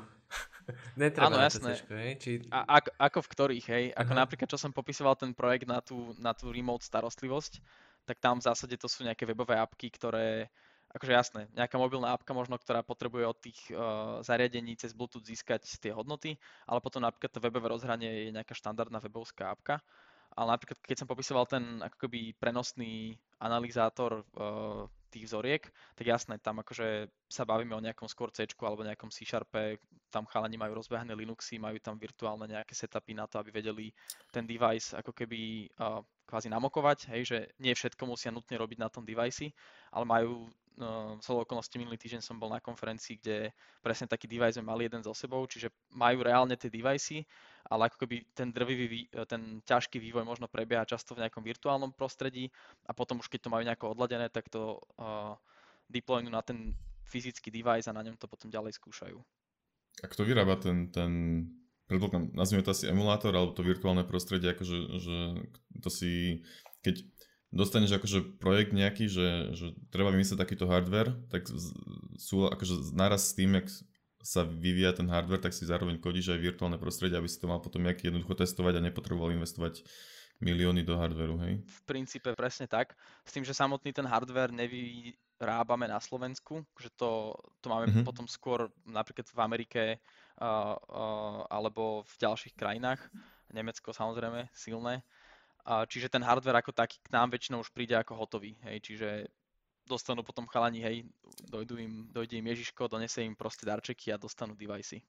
Netreba áno, jasné. C-čko, hej? Či... A, ako, ako v ktorých, hej? Ako uh-huh. napríklad, čo som popisoval ten projekt na tú, na tú remote starostlivosť, tak tam v zásade to sú nejaké webové appky, ktoré, akože jasné, nejaká mobilná appka možno, ktorá potrebuje od tých uh, zariadení cez Bluetooth získať tie hodnoty, ale potom napríklad to webové rozhranie je nejaká štandardná webovská appka. Ale napríklad, keď som popisoval ten ako keby prenosný analyzátor uh, tých vzoriek, tak jasné, tam akože sa bavíme o nejakom skôr C-čku alebo nejakom C-Sharpe, tam chalani majú rozbehané Linuxy, majú tam virtuálne nejaké setupy na to, aby vedeli ten device ako keby uh, kvázi namokovať, hej, že nie všetko musia nutne robiť na tom device, ale majú uh, celou okolnosti, minulý týždeň som bol na konferencii, kde presne taký device sme mali jeden so sebou, čiže majú reálne tie device, ale ako keby ten drvivý, ten ťažký vývoj možno prebieha často v nejakom virtuálnom prostredí a potom už keď to majú nejako odladené, tak to uh, deployujú na ten fyzický device a na ňom to potom ďalej skúšajú. A kto vyrába ten, ten predpokladám, nazvime to asi emulátor alebo to virtuálne prostredie, akože že to si, keď dostaneš akože projekt nejaký, že, že treba vymyslieť takýto hardware, tak sú akože naraz s tým, jak sa vyvíja ten hardware, tak si zároveň kodíš aj virtuálne prostredie, aby si to mal potom nejaký jednoducho testovať a nepotreboval investovať milióny do hardwareu, hej? V princípe presne tak, s tým, že samotný ten hardware nevyrábame na Slovensku, že to, to máme mm-hmm. potom skôr napríklad v Amerike uh, uh, alebo v ďalších krajinách, Nemecko samozrejme silné, uh, čiže ten hardware ako taký k nám väčšinou už príde ako hotový, hej, čiže dostanú potom chalani, hej, dojdu im, dojde im Ježiško, donese im proste darčeky a dostanú device.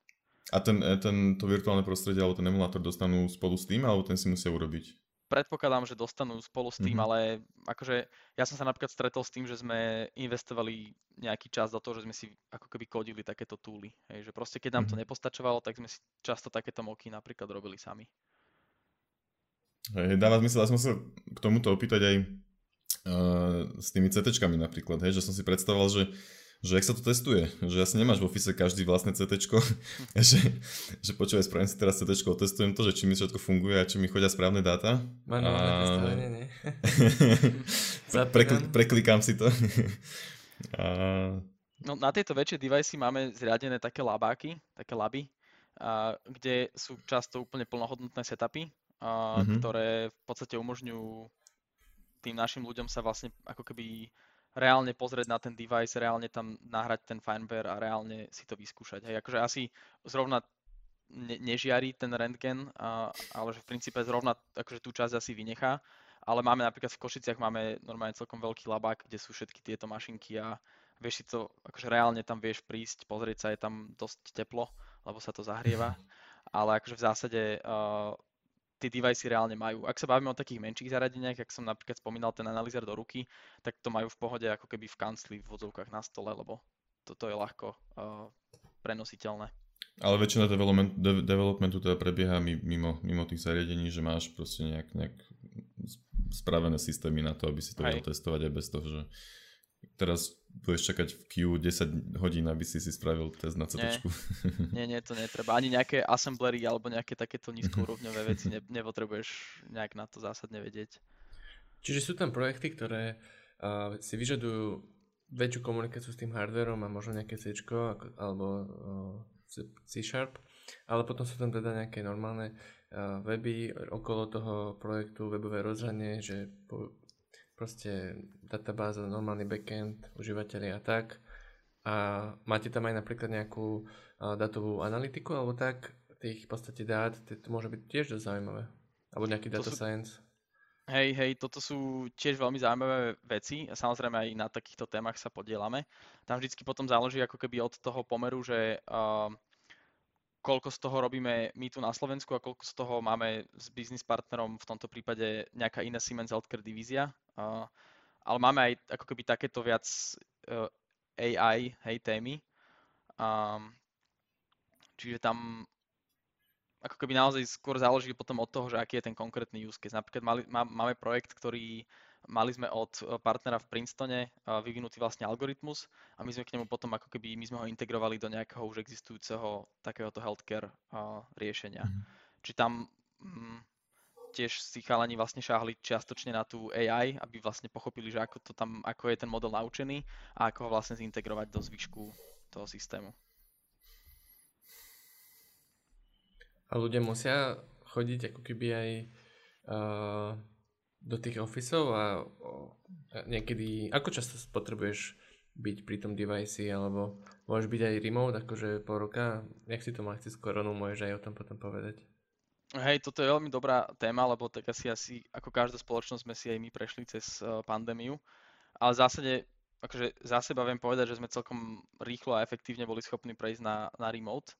A ten, ten, to virtuálne prostredie alebo ten emulátor dostanú spolu s tým, alebo ten si musia urobiť? Predpokladám, že dostanú spolu s tým, mm-hmm. ale akože ja som sa napríklad stretol s tým, že sme investovali nejaký čas do toho, že sme si ako keby kodili takéto túly. Hej, že proste keď nám mm-hmm. to nepostačovalo, tak sme si často takéto moky napríklad robili sami. Hej, dáva zmysel, ja som sa k tomuto opýtať aj s tými CTčkami napríklad, hej, že som si predstavoval, že, že jak sa to testuje, že asi nemáš v office každý vlastné CTčko, že, že počúvaj, spravím si teraz CTčko, testujem to, že či mi všetko funguje a či mi chodia správne dáta. Manuálne a... testovanie, nie? Prekl- preklikám si to. a... No, na tieto väčšie device máme zriadené také labáky, také laby, a, kde sú často úplne plnohodnotné setupy, a, mm-hmm. ktoré v podstate umožňujú tým našim ľuďom sa vlastne ako keby reálne pozrieť na ten device, reálne tam nahrať ten firmware a reálne si to vyskúšať. Hej, akože asi zrovna ne- nežiarí ten rentgen, a, ale že v princípe zrovna akože tú časť asi vynechá, ale máme napríklad v Košiciach máme normálne celkom veľký labák, kde sú všetky tieto mašinky a vieš si to, akože reálne tam vieš prísť, pozrieť sa, je tam dosť teplo, lebo sa to zahrieva, ale akože v zásade uh, tie device reálne majú. Ak sa bavíme o takých menších zariadeniach, ak som napríklad spomínal ten analyzer do ruky, tak to majú v pohode ako keby v kancli, v vodzovkách na stole, lebo toto je ľahko uh, prenositeľné. Ale väčšina development, de- developmentu teda prebieha mimo, mimo tých zariadení, že máš proste nejak, nejak spravené systémy na to, aby si to vedel testovať aj bez toho, že teraz budeš čakať v queue desať hodín, aby si si spravil test na CTčku. Nie, nie, to netreba. Ani nejaké assemblery alebo nejaké takéto nízkoúrovňové veci ne, nepotrebuješ nejak na to zásadne vedieť. Čiže sú tam projekty, ktoré uh, si vyžadujú väčšiu komunikáciu s tým hardverom a možno nejaké C-čko alebo uh, C-Sharp, ale potom sú tam teda nejaké normálne uh, weby okolo toho projektu, webové rozhranie, že po, proste databáza, normálny backend, užívateľi a tak. A máte tam aj napríklad nejakú uh, datovú analytiku alebo tak, tých v podstate dát, to môže byť tiež dosť zaujímavé. Alebo nejaký to data sú... science. Hej, hej, toto sú tiež veľmi zaujímavé veci a samozrejme aj na takýchto témach sa podielame. Tam vždycky potom záleží ako keby od toho pomeru, že uh, koľko z toho robíme my tu na Slovensku a koľko z toho máme s business partnerom, v tomto prípade nejaká iná Siemens Healthcare divízia. Uh, ale máme aj ako keby takéto viac uh, á í, hej, témy. Um, čiže tam ako keby naozaj skôr záleží potom od toho, že aký je ten konkrétny use case. Napríklad mali, má, máme projekt, ktorý mali sme od partnera v Princetone uh, vyvinutý vlastne algoritmus a my sme k nemu potom ako keby my sme ho integrovali do nejakého už existujúceho takéhoto healthcare uh, riešenia. Mm. Čiže tam... Mm, tiež si chalani vlastne šáhli čiastočne na tú á í, aby vlastne pochopili, že ako to tam, ako je ten model naučený a ako ho vlastne zintegrovať do zvyšku toho systému. A ľudia musia chodiť ako keby aj uh, do tých officeov a uh, niekedy, ako často potrebuješ byť pri tom device alebo môžeš byť aj remote, akože po roka, jak si to mal chci s koronou, môžeš aj o tom potom povedať. Hej, toto je veľmi dobrá téma, lebo tak asi, asi ako každá spoločnosť sme si aj my prešli cez uh, pandémiu, ale v zásade akože za seba viem povedať, že sme celkom rýchlo a efektívne boli schopní prejsť na, na remote.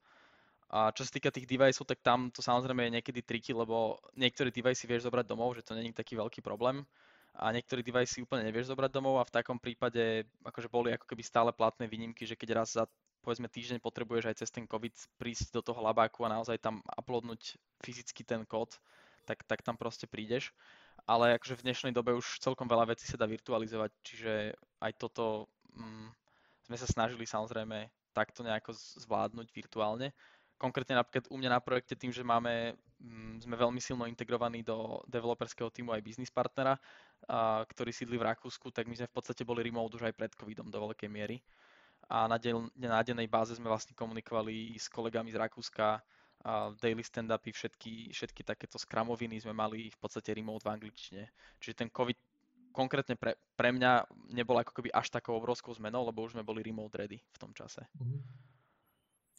A čo sa týka tých deviceov, tak tam to samozrejme je niekedy triky, lebo niektoré devicey vieš zobrať domov, že to nie je taký veľký problém. A niektoré devicey úplne nevieš zobrať domov a v takom prípade akože boli ako keby stále platné výnimky, že keď raz za povedzme týždeň potrebuješ aj cez ten COVID prísť do toho labáku a naozaj tam uploadnúť fyzicky ten kód, tak, tak tam proste prídeš. Ale akože v dnešnej dobe už celkom veľa vecí sa dá virtualizovať, čiže aj toto mm, sme sa snažili samozrejme takto nejako zvládnuť virtuálne. Konkrétne napríklad u mňa na projekte tým, že máme, mm, sme veľmi silno integrovaní do developerského týmu aj business partnera, a, ktorý sídli v Rakúsku, tak my sme v podstate boli remote už aj pred covidom do veľkej miery. A na, de- na dennej báze sme vlastne komunikovali s kolegami z Rakúska, a daily stand-upy, všetky, všetky takéto skramoviny sme mali v podstate remote v angličtine. Čiže ten COVID konkrétne pre, pre mňa nebol ako keby až takou obrovskou zmenou, lebo už sme boli remote ready v tom čase.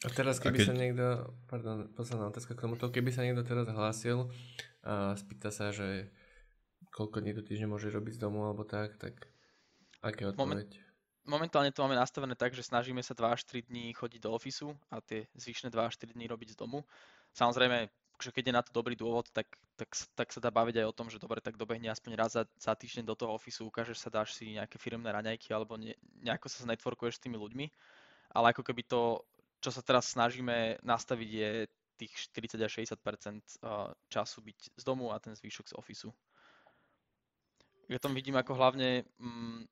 A teraz keby A keď... sa niekto, pardon, posledná otázka k tomuto, keby sa niekto teraz hlásil a spýta sa, že koľko dní do týždňa môže robiť z domu alebo tak, tak aké odpoveď? Moment... Momentálne to máme nastavené tak, že snažíme sa dva až tri dní chodiť do ofisu a tie zvyšné dva až tri dní robiť z domu. Samozrejme, že keď je na to dobrý dôvod, tak, tak, tak sa dá baviť aj o tom, že dobre, tak dobehne aspoň raz za, za týždeň do toho ofisu, ukážeš sa, dáš si nejaké firemné raňajky alebo ne, nejako sa networkuješ s tými ľuďmi. Ale ako keby to, čo sa teraz snažíme nastaviť, je tých štyridsať až šesťdesiat percent času byť z domu a ten zvyšok z ofisu. Ja tam vidím ako hlavne... Mm,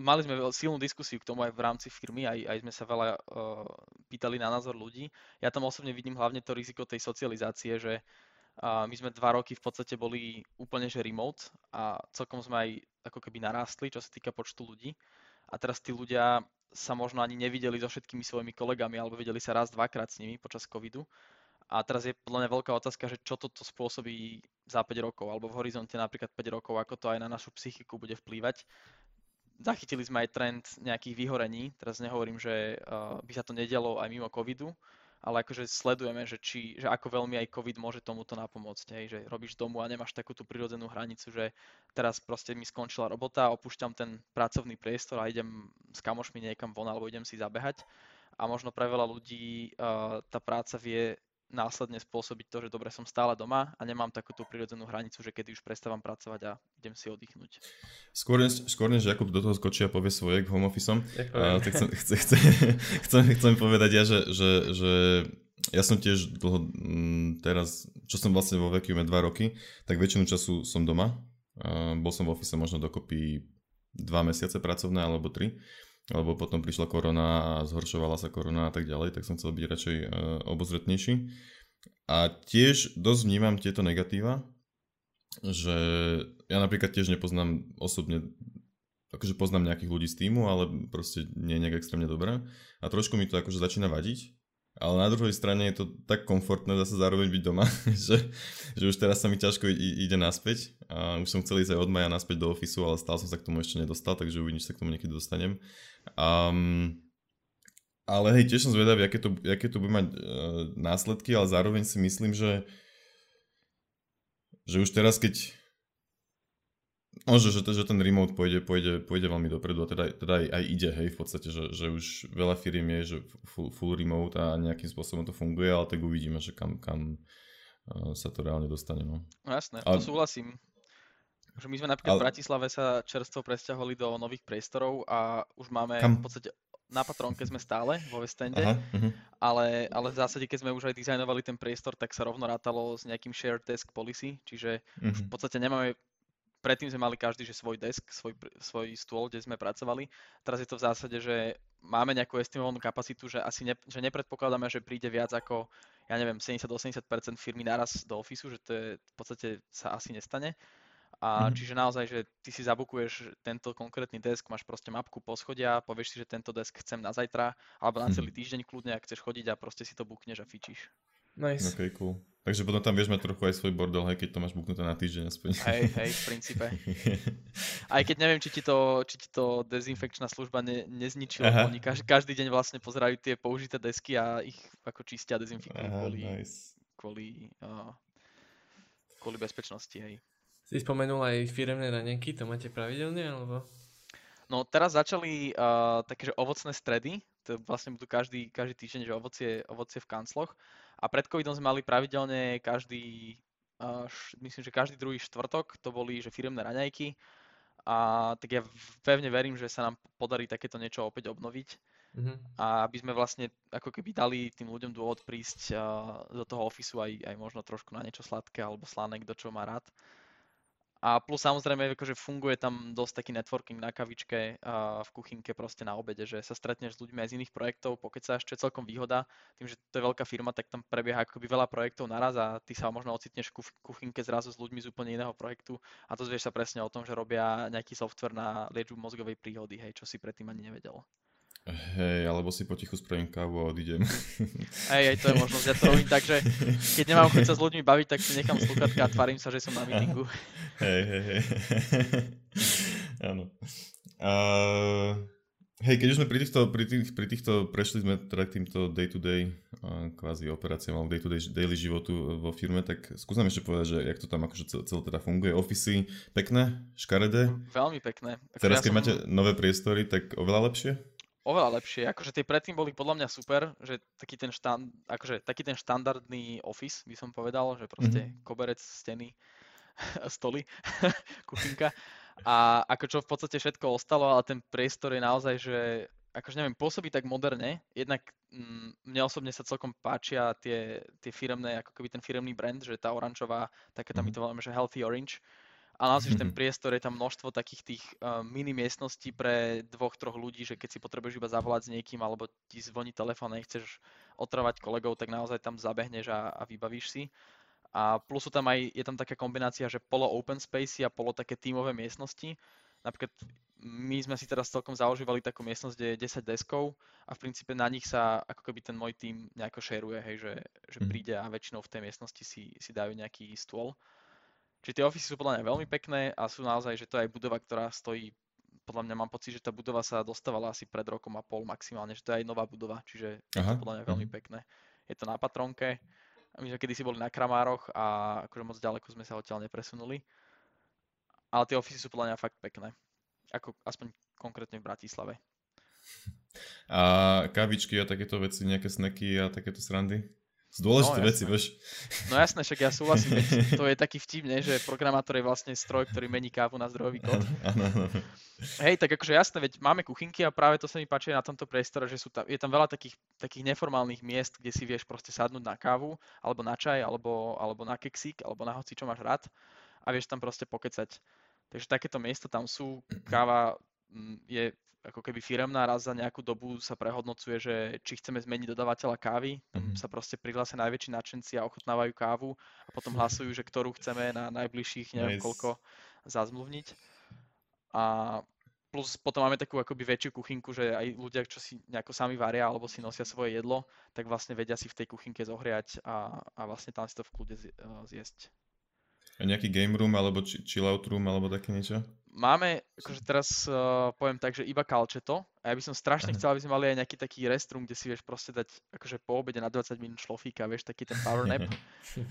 Mali sme silnú diskusiu k tomu aj v rámci firmy, aj, aj sme sa veľa uh, pýtali na názor ľudí. Ja tam osobne vidím hlavne to riziko tej socializácie, že uh, my sme dva roky v podstate boli úplne že remote a celkom sme aj ako keby narástli, čo sa týka počtu ľudí. A teraz tí ľudia sa možno ani nevideli so všetkými svojimi kolegami alebo videli sa raz, dvakrát s nimi počas covidu. A teraz je podľa mňa veľká otázka, že čo toto spôsobí za päť rokov alebo v horizonte napríklad päť rokov, ako to aj na našu psychiku bude vplývať. Zachytili sme aj trend nejakých vyhorení, teraz nehovorím, že uh, by sa to nedialo aj mimo covidu, ale akože sledujeme, že, či, že ako veľmi aj covid môže tomuto napomôcť, hej, že robíš domu a nemáš takú tú prirodzenú hranicu, že teraz proste mi skončila robota, opúšťam ten pracovný priestor a idem s kamošmi niekam von alebo idem si zabehať a možno pre veľa ľudí uh, tá práca vie následne spôsobiť to, že dobre, som stále doma a nemám takú tú prirodzenú hranicu, že kedy už prestávam pracovať a idem si oddychnúť. Skôr než, skôr než Jakub do toho skočí a povie svoje k home officeom, uh, tak chcem, chcem, chcem, chcem, chcem povedať ja, že, že, že ja som tiež dlho teraz, čo som vlastne vo Vacuume dva roky, tak väčšinu času som doma. Uh, bol som v office možno dokopy dva mesiace pracovné alebo tri. Alebo potom prišla korona a zhoršovala sa korona a tak ďalej, tak som chcel byť radšej e, obozretnejší. A tiež dosť vnímam tieto negatíva, že ja napríklad tiež nepoznám osobne, akože poznám nejakých ľudí z týmu, ale proste nie je nejak extrémne dobré. A trošku mi to akože začína vadiť, ale na druhej strane je to tak komfortné zase zároveň byť doma, že, že už teraz sa mi ťažko ide naspäť. A už som chcel ísť aj od maja naspäť do ofisu, ale stále som sa k tomu ešte nedostal, takže uvidím, že sa k tomu niekedy dostanem. Um, ale hej, tiež som zvedavý, aké to, aké to bude mať e, následky, ale zároveň si myslím, že, že už teraz, keď no, že, že, že ten remote pôjde, pôjde, pôjde veľmi dopredu a teda, teda aj, aj ide, hej, v podstate, že, že už veľa firiem je, že full, full remote a nejakým spôsobom to funguje, ale tak uvidíme, že kam, kam e, sa to reálne dostane. No, no jasné, ale... to súhlasím. Že my sme napríklad ale... v Bratislave sa čerstvo presťahovali do nových priestorov a už máme Kam? v podstate na Patronke sme stále vo Westende, Aha, uh-huh. ale, ale v zásade, keď sme už aj dizajnovali ten priestor, tak sa rovno rátalo s nejakým shared desk policy, čiže uh-huh. už v podstate nemáme, predtým sme mali každý že svoj desk, svoj, svoj stôl, kde sme pracovali, teraz je to v zásade, že máme nejakú estimovanú kapacitu, že asi ne, že nepredpokladáme, že príde viac ako, ja neviem, sedemdesiat až osemdesiat percent firmy naraz do ofisu, že to je, v podstate sa asi nestane. A mm-hmm. čiže naozaj, že ty si zabukuješ tento konkrétny desk, máš proste mapku poschodia, povieš si, že tento desk chcem na zajtra, alebo na celý týždeň kľudne, ak chceš chodiť a proste si to bukneš a fičíš. Nice. Okay, cool. Takže potom tam vieš mať trochu aj svoj bordel, hej, keď to máš buknuté na týždeň aspoň. Hej, hej, v princípe. Aj keď neviem, či ti to, či ti to dezinfekčná služba ne, nezničila, oni každý, každý deň vlastne pozerajú tie použité desky a ich ako čistia a dezinfikujú kvôli, nice. kvôli, uh, kvôli bezpečnosti, hej. Si spomenul aj firemné raňajky, to máte pravidelne, alebo? No teraz začali uh, takéže ovocné stredy, to vlastne budú každý, každý týždeň, že ovocie, ovocie v kancloch. A pred covidom sme mali pravidelne každý, uh, š, myslím, že každý druhý štvrtok, to boli že firemné raňajky. A tak ja pevne verím, že sa nám podarí takéto niečo opäť obnoviť. Mm-hmm. A aby sme vlastne ako keby dali tým ľuďom dôvod prísť uh, do toho ofisu aj, aj možno trošku na niečo sladké alebo slané, kto čo má rád. A plus samozrejme, akože funguje tam dosť taký networking na kavičke, uh, v kuchynke proste na obede, že sa stretneš s ľuďmi aj z iných projektov, pokiaľ sa ešte celkom výhoda, tým, že to je veľká firma, tak tam prebieha akoby veľa projektov naraz a ty sa možno ocitneš v kuchynke zrazu s ľuďmi z úplne iného projektu a dozvieš sa presne o tom, že robia nejaký software na liečbu mozgovej príhody, hej, čo si predtým ani nevedel. Hej, alebo si potichu spravím kávu a odídem. Hej, aj to je možnosť, ja to robím tak, že keď nemám chuť sa s ľuďmi baviť, tak si nechám slúchatka a tvarím sa, že som na meetingu. Hej, hej, hej. Áno. Uh, hej, keď už sme pri týchto, pri tých, pri týchto prešli sme teda k týmto day-to-day uh, kvázi operáciám alebo day-to-day daily životu vo firme, tak skúsam ešte povedať, že jak to tam akože celé, celé teda funguje. Ofisy pekné, škaredé? Veľmi pekné. Ako teraz, ja keď som... máte nové priestory, tak oveľa lepšie? Oveľa lepšie, akože tie predtým boli podľa mňa super, že taký ten, štand, akože, taký ten štandardný office by som povedal, že proste mm-hmm. koberec, steny, stoly, kuchynka a ako čo v podstate všetko ostalo, ale ten priestor je naozaj, že akože neviem, pôsobí tak moderne, jednak m, mne osobne sa celkom páčia tie, tie firemné, ako keby ten firemný brand, že tá oranžová, také tam my to voláme, že Healthy Orange. A naozaj, že ten priestor, je tam množstvo takých tých uh, mini miestností pre dvoch, troch ľudí, že keď si potrebuješ iba zavolať s niekým, alebo ti zvoní telefón a nechceš otravať kolegov, tak naozaj tam zabehneš a, a vybavíš si. A plus sú tam aj, je tam taká kombinácia, že polo open spacey a polo také tímové miestnosti. Napríklad my sme si teraz celkom zaužívali takú miestnosť, kde je desať deskov a v princípe na nich sa ako keby ten môj tím nejako šeruje, hej, že, že príde a väčšinou v tej miestnosti si, si dajú nejaký stôl. Čiže tie ofisy sú podľa mňa veľmi pekné a sú naozaj, že to je aj budova, ktorá stojí, podľa mňa mám pocit, že tá budova sa dostávala asi pred rokom a pol maximálne, že to je aj nová budova, čiže je to podľa mňa veľmi pekné. Je to na Patronke, my sme kedysi boli na Kramároch a akože moc ďaleko sme sa odtiaľ nepresunuli, ale tie ofisy sú podľa mňa fakt pekné, ako aspoň konkrétne v Bratislave. A kávičky a takéto veci, nejaké snacky a takéto srandy? Z dôležité no, veci, vieš. No jasné, však ja súhlasím, to je taký vtipne, že programátor je vlastne stroj, ktorý mení kávu na zdrojový kód. Hej, tak akože jasné, veď máme kuchynky a práve to sa mi páči na tomto priestore, že sú tam, je tam veľa takých, takých neformálnych miest, kde si vieš proste sadnúť na kávu, alebo na čaj, alebo, alebo na keksík, alebo na hoci, čo máš rád a vieš tam proste pokecať. Takže takéto miesta tam sú, káva je... ako keby firemná, raz za nejakú dobu sa prehodnocuje, že či chceme zmeniť dodávateľa kávy, tam sa proste prihlásia najväčší nadšenci a ochutnávajú kávu a potom hlasujú, že ktorú chceme na najbližších neviem nice. koľko zazmluvniť. A plus potom máme takú akoby väčšiu kuchynku, že aj ľudia, čo si nejako sami varia alebo si nosia svoje jedlo, tak vlastne vedia si v tej kuchynke zohriať a, a vlastne tam si to v kľude zjesť. A nejaký game room alebo či, chill out room alebo také niečo? Máme, akože teraz uh, poviem tak, že iba kalčeto a ja by som strašne chcel, aby sme mali aj nejaký taký restroom, kde si vieš proste dať akože po obede na dvadsať minút šlofíka, vieš, taký ten power nap.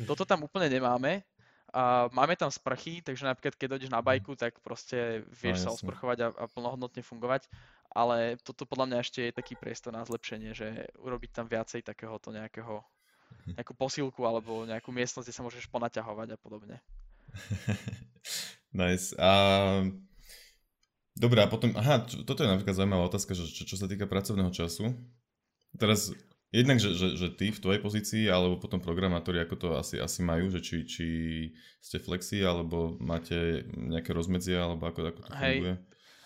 Toto tam úplne nemáme. Uh, máme tam sprchy, takže napríklad keď dojdeš na bajku, tak proste vieš no, sa osprchovať a, a plnohodnotne fungovať, ale toto podľa mňa ešte je taký priestor na zlepšenie, že urobiť tam viacej takéhoto nejakého nejakú posilku alebo nejakú miestnosť, kde sa môžeš ponaťahovať a podobne. Nice. A... Dobre, a potom, aha, čo, toto je napríklad zaujímavá otázka, že čo, čo sa týka pracovného času. Teraz, jednak, že, že, že ty v tvojej pozícii, alebo potom programátori, ako to asi, asi majú, že či, či ste flexi, alebo máte nejaké rozmedzia, alebo ako, ako to funguje? Hej,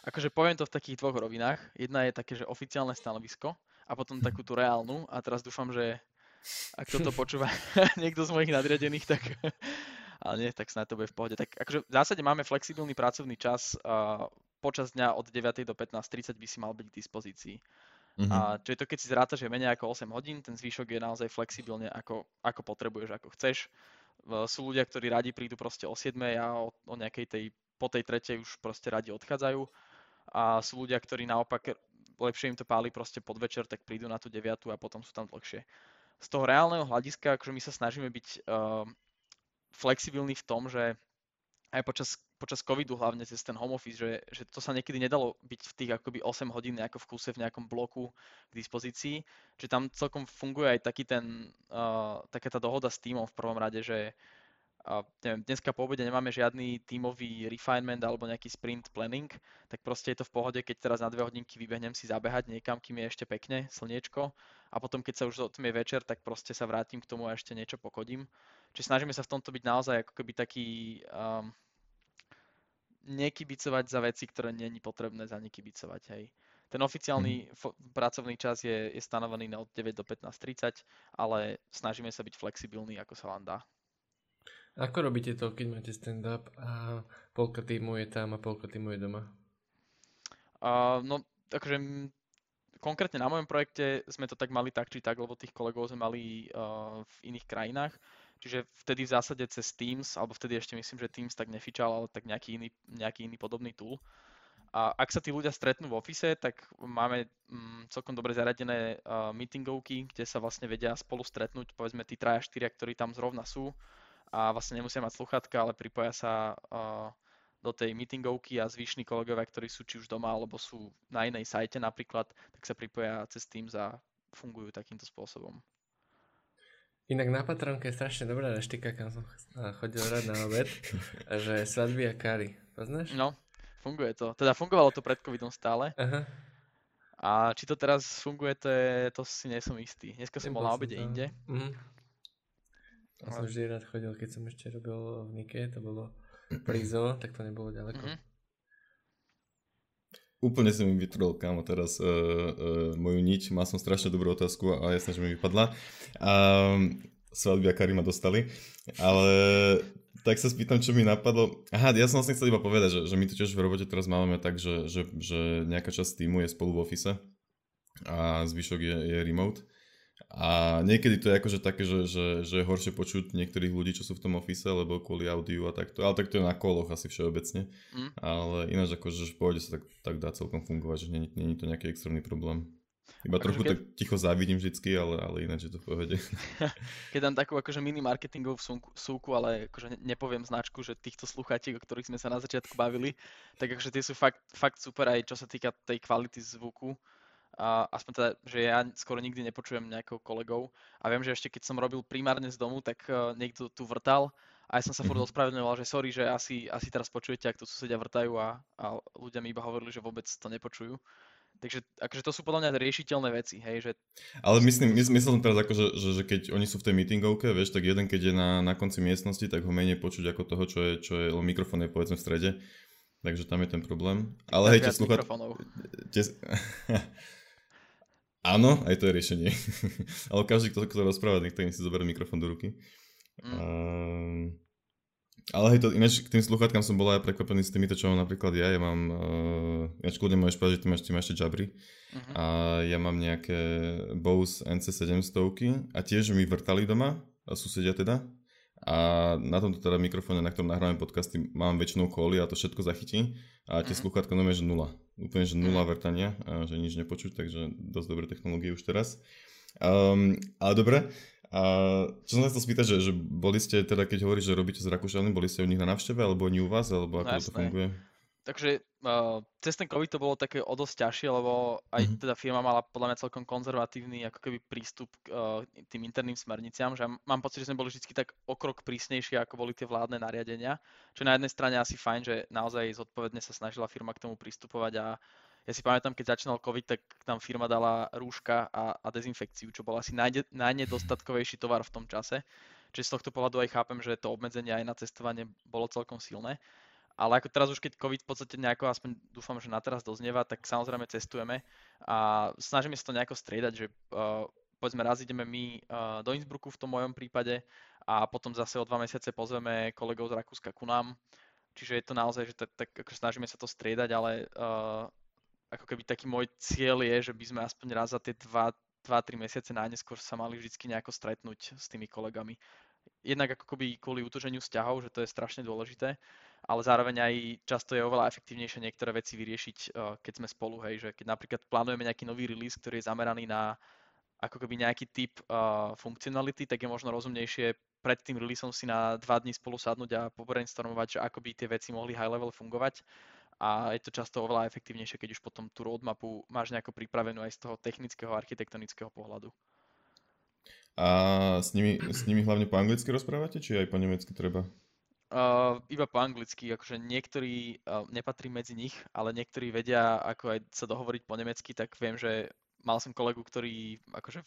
akože poviem to v takých dvoch rovinách. Jedna je také, že oficiálne stanovisko a potom takú tú reálnu a teraz dúfam, že ak toto počúva niekto z mojich nadriadených, tak ale nie, tak snáď to bude v pohode. Tak akože v zásade máme flexibilný pracovný čas. Uh, počas dňa od deviatej do pätnásť tridsať by si mal byť k dispozícii. Mm-hmm. A čo je to, keď si zrátaš, že menej ako osem hodín, ten zvyšok je naozaj flexibilne, ako, ako potrebuješ, ako chceš. Uh, sú ľudia, ktorí radi prídu proste o siedmej a o, o nejakej tej, po tej tretej už proste radi odchádzajú. A sú ľudia, ktorí naopak lepšie im to páli proste podvečer, tak prídu na tú deviatu a potom sú tam dlhšie. Z toho reálneho hľadiska, akože my sa snažíme byť uh, flexibilný v tom, že aj počas, počas covidu hlavne cez ten home office, že, že to sa niekedy nedalo byť v tých akoby osem hodín nejako v kúse v nejakom bloku k dispozícii, že tam celkom funguje aj taký ten, uh, taká tá dohoda s tímom v prvom rade, že uh, neviem, dneska po obede nemáme žiadny tímový refinement alebo nejaký sprint planning, tak proste je to v pohode, keď teraz na dve hodinky vybehnem si zabehať niekam, kým je ešte pekne, slniečko, a potom keď sa už otmie večer, tak proste sa vrátim k tomu a ešte niečo pokodím. Čiže snažíme sa v tomto byť naozaj ako keby taký... Um, nekibicovať za veci, ktoré nie je potrebné za nekibicovať, hej. Ten oficiálny fo- pracovný čas je, je stanovený na od deväť do pätnásť tridsať, ale snažíme sa byť flexibilní, ako sa vám dá. Ako robíte to, keď máte stand-up a polka týmu je tam a polka týmu je doma? Uh, no, akože konkrétne na mojom projekte sme to tak mali tak či tak, lebo tých kolegov sme mali uh, v iných krajinách. Čiže vtedy v zásade cez Teams, alebo vtedy ešte myslím, že Teams tak nefičal, ale tak nejaký iný, nejaký iný podobný tool. A ak sa tí ľudia stretnú v office, tak máme mm, celkom dobre zaradené uh, meetingovky, kde sa vlastne vedia spolu stretnúť, povedzme tí traja, štyria, ktorí tam zrovna sú a vlastne nemusia mať sluchátka, ale pripoja sa uh, do tej meetingovky a zvyšní kolegovia, ktorí sú či už doma, alebo sú na inej sajte napríklad, tak sa pripoja cez Teams a fungujú takýmto spôsobom. Inak na Patronke je strašne dobrá reštika, kam som chodil rád na obed, že svadby a kari. Poznáš? No, funguje to. Teda fungovalo to pred covidom stále. Aha. A či to teraz funguje, to, je, to si nie som istý. Dneska som bol na obede to... inde. Mm. Ja som vždy rád chodil, keď som ešte robil v Nike, to bolo prízo, tak to nebolo ďaleko. Mm-hmm. Úplne som mi vytrol, kámo, teraz uh, uh, moju niť. Mal som strašne dobrú otázku a jasné, že mi vypadla. Um, Svadby a kari ma dostali. Ale tak sa spýtam, čo mi napadlo. Aha, ja som vlastne chcel iba povedať, že, že my to tiež v robote teraz máme tak, že, že, že nejaká časť týmu je spolu v office a zvyšok je, je remote. A niekedy to je akože také, že, že, že je horšie počuť niektorých ľudí, čo sú v tom office, lebo kvôli audiu a takto. Ale tak to je na koloch asi všeobecne. Mm. Ale ináč akože v pohode sa tak, tak dá celkom fungovať, že nie, nie je to nejaký extrémny problém. Iba akože trochu keď... tak ticho závidím vždycky, ale, ale ináč je to v pohode. Keď dám takú akože mini marketingovú súku, ale akože nepoviem značku, že týchto sluchátiek, o ktorých sme sa na začiatku bavili, tak akože tie sú fakt, fakt super aj čo sa týka tej kvality zvuku. A aspoň teda, že ja skoro nikdy nepočujem nejakého kolegov a viem, že ešte keď som robil primárne z domu, tak uh, niekto tu vrtal a ja som sa furt ospravedlňoval, že sorry, že asi, asi teraz počujete, ak tu susedia vrtajú a, a ľudia mi iba hovorili, že vôbec to nepočujú. Takže akože to sú podľa mňa riešiteľné veci, hej, že... Ale myslím, myslím teraz akože, že, že keď oni sú v tej meetingovke, vieš, tak jeden keď je na, na konci miestnosti, tak ho menej počuť ako toho, čo je, čo je mikrofón je povedzme v strede, takže tam je ten problém. Ale hej, tie sluchá... Áno, aj to je riešenie. Ale každý, kto, kto rozpráva, niekto si zoberie mikrofón do ruky. Mm. Um, ale hej, to, ináč k tým sluchátkám som bol aj prekvapený s týmito, čo mám napríklad ja. Ja mám, uh, ináč kľudne môžeš povedať, že ty máš, ty máš ešte Jabry. Mm-hmm. A ja mám nejaké Bose en cé sedemsto a tiež mi vrtali doma, a susedia teda. A na tomto teda mikrofóne, na ktorom nahrávame podcasty, mám väčšinou kóly a to všetko zachytí. A tie mm-hmm. slúchatka znamená, že nula. Úplne, že nula vrtania, a že nič nepočuť, takže dosť dobré technológie už teraz. Um, ale dobre, uh, čo som sa chcel spýtať, že, že boli ste, teda keď hovoríš, že robíte s Rakúšanmi, boli ste u nich na návšteve, alebo oni u vás, alebo ako no, to funguje? Takže uh, cez ten COVID to bolo také o dosť ťažšie, lebo aj mm-hmm. teda firma mala podľa mňa celkom konzervatívny ako keby prístup k uh, tým interným smerniciam, že mám pocit, že sme boli vždy tak o krok prísnejšie, ako boli tie vládne nariadenia, čo na jednej strane asi fajn, že naozaj zodpovedne sa snažila firma k tomu pristupovať a ja si pamätám, keď začínal COVID, tak tam firma dala rúška a, a dezinfekciu, čo bol asi najde, najnedostatkovejší tovar v tom čase, čiže z tohto pohľadu aj chápem, že to obmedzenie aj na cestovanie bolo celkom silné. Ale ako teraz už keď COVID v podstate nejako, aspoň dúfam, že na teraz doznieva, tak samozrejme cestujeme a snažíme sa to nejako striedať, že uh, povedzme raz ideme my uh, do Innsbrucku v tom mojom prípade a potom zase o dva mesiace pozveme kolegov z Rakúska ku nám. Čiže je to naozaj, že tak, tak ako snažíme sa to striedať, ale uh, ako keby taký môj cieľ je, že by sme aspoň raz za tie dva tri mesiace najneskôr sa mali vždycky nejako stretnúť s tými kolegami. Jednak ako keby kvôli utuženiu vzťahov, že to je strašne dôležité. Ale zároveň aj často je oveľa efektívnejšie niektoré veci vyriešiť, keď sme spolu, hej, že keď napríklad plánujeme nejaký nový release, ktorý je zameraný na ako keby nejaký typ uh, funkcionality, tak je možno rozumnejšie pred tým releaseom si na dva dní spolu sadnúť a pobrainstormovať, že ako by tie veci mohli high level fungovať. A je to často oveľa efektívnejšie, keď už potom tú roadmapu máš nejako pripravenú aj z toho technického, architektonického pohľadu. A s nimi, s nimi hlavne po anglicky rozprávate, či aj po nemecky treba? Uh, iba po anglicky, akože niektorí, uh, nepatrí medzi nich, ale niektorí vedia, ako aj sa dohovoriť po nemecky, tak viem, že mal som kolegu, ktorý akože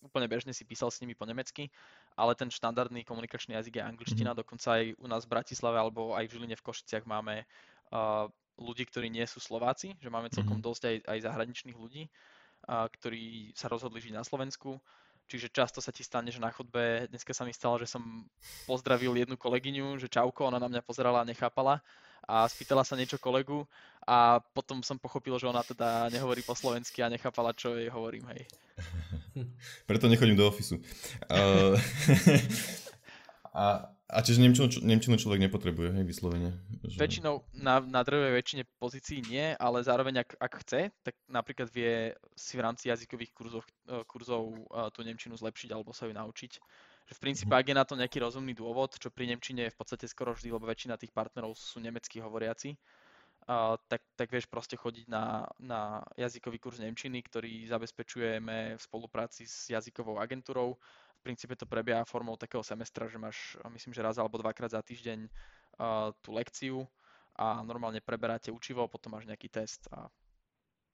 úplne bežne si písal s nimi po nemecky, ale ten štandardný komunikačný jazyk je angličtina, mm-hmm. dokonca aj u nás v Bratislave alebo aj v Žiline v Košiciach máme uh, ľudí, ktorí nie sú Slováci, že máme celkom mm-hmm. dosť aj, aj zahraničných ľudí, uh, ktorí sa rozhodli žiť na Slovensku. Čiže často sa ti stane, že na chodbe, dneska sa mi stalo, že som pozdravil jednu kolegyňu, že čauko, ona na mňa pozerala a nechápala a spýtala sa niečo kolegu a potom som pochopil, že ona teda nehovorí po slovensky a nechápala, čo jej hovorím, hej. Preto nechodím do ofisu. Uh, a, a čiže nemčinu, nemčinu človek nepotrebuje, hej, vyslovene? Že... Väčšinou, na, na drvej väčšine pozícií nie, ale zároveň ak, ak chce, tak napríklad vie si v rámci jazykových kurzov, kurzov tú nemčinu zlepšiť alebo sa ju naučiť. Že v princípe, ak je na to nejaký rozumný dôvod, čo pri nemčine je v podstate skoro vždy, lebo väčšina tých partnerov sú nemecky hovoriaci, Uh, tak, tak vieš proste chodiť na, na jazykový kurz nemčiny, ktorý zabezpečujeme v spolupráci s jazykovou agentúrou. V princípe to prebieha formou takého semestra, že máš, myslím, že raz alebo dvakrát za týždeň uh, tú lekciu a normálne preberáte učivo, potom máš nejaký test a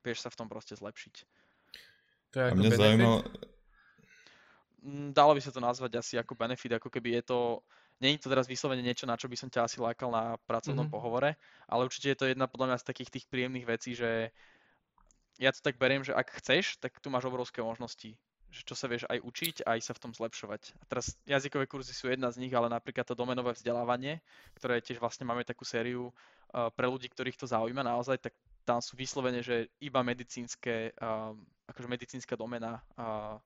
vieš sa v tom proste zlepšiť. To je a mňa zaujímalo... Dalo by sa to nazvať asi ako benefit, ako keby je to... Není to teraz vyslovene niečo, na čo by som ťa asi lákal na pracovnom mm-hmm. pohovore, ale určite je to jedna podľa mňa z takých tých príjemných vecí, že ja to tak beriem, že ak chceš, tak tu máš obrovské možnosti, že čo sa vieš aj učiť, aj sa v tom zlepšovať. A teraz jazykové kurzy sú jedna z nich, ale napríklad to domenové vzdelávanie, ktoré tiež vlastne máme takú sériu uh, pre ľudí, ktorých to zaujíma naozaj, tak tam sú vyslovene, že iba medicínske, uh, akože medicínska domena uh,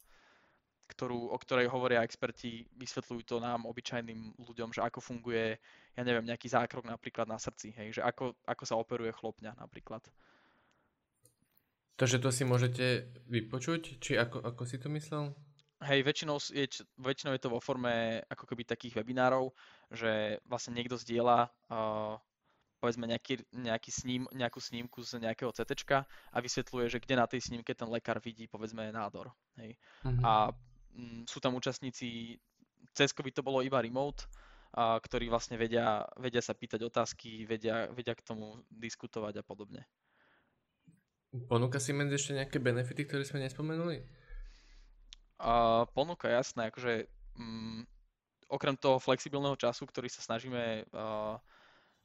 Ktorú, o ktorej hovoria experti, vysvetľujú to nám, obyčajným ľuďom, že ako funguje, ja neviem, nejaký zákrok napríklad na srdci, hej, že ako, ako sa operuje chlopňa napríklad. Takže to si môžete vypočuť, či ako, ako si to myslel? Hej, väčšinou je, väčšinou je to vo forme ako keby takých webinárov, že vlastne niekto zdieľa uh, povedzme nejaký, nejaký sním, nejakú snímku z nejakého cé téčka a vysvetľuje, že kde na tej snímke ten lekár vidí povedzme nádor. Hej. Mhm. A sú tam účastníci, cesko by to bolo iba remote, a, ktorí vlastne vedia, vedia sa pýtať otázky, vedia, vedia k tomu diskutovať a podobne. Ponúka Siemens ešte nejaké benefity, ktoré sme nespomenuli? A, ponúka, jasné. Akože, m, okrem toho flexibilného času, ktorý sa snažíme a,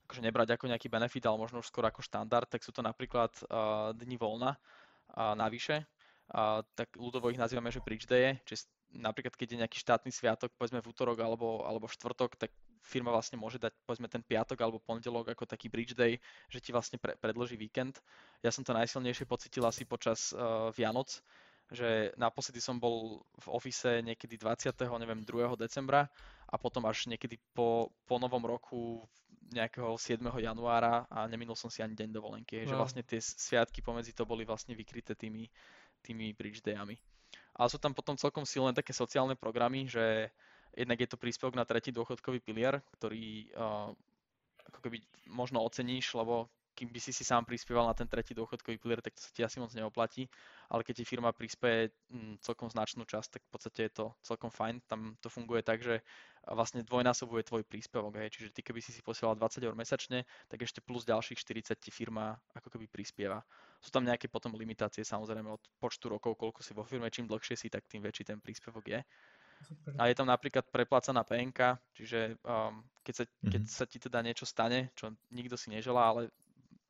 akože nebrať ako nejaký benefit, ale možno už skôr ako štandard, tak sú to napríklad a, dni voľna a, navyše. A, tak ľudovo ich nazývame, že bridge day, čiže napríklad, keď je nejaký štátny sviatok, povedzme v útorok alebo, alebo štvrtok, tak firma vlastne môže dať, povedzme, ten piatok alebo pondelok ako taký bridge day, že ti vlastne pre, predloží víkend. Ja som to najsilnejšie pocitil asi počas uh, Vianoc, že naposledy som bol v office niekedy dvadsiateho, neviem, druhého decembra a potom až niekedy po, po novom roku nejakého siedmeho januára a neminul som si ani deň dovolenky, no. Že vlastne tie sviatky pomedzi to boli vlastne vykryté tými, tými bridge dayami. Ale sú tam potom celkom silné také sociálne programy, že jednak je to príspevok na tretí dôchodkový pilier, ktorý uh, ako keby možno oceníš, lebo kým by si si sám prispieval na ten tretí dôchodkový pilier, tak to sa ti asi moc neoplatí, ale keď ti firma prispieje m, celkom značnú časť, tak v podstate je to celkom fajn. Tam to funguje tak, že vlastne dvojnásobuje tvoj príspevok. Hej. Čiže ty keby si si posielal dvadsať eur mesačne, tak ešte plus ďalších štyridsať ti firma ako keby prispieva. Sú tam nejaké potom limitácie samozrejme od počtu rokov, koľko si vo firme, čím dlhšie si, tak tým väčší ten príspevok je. Super. A je tam napríklad preplácaná pé enka, čiže um, keď, sa, mm-hmm. keď sa ti teda niečo stane, čo nikto si neželá, ale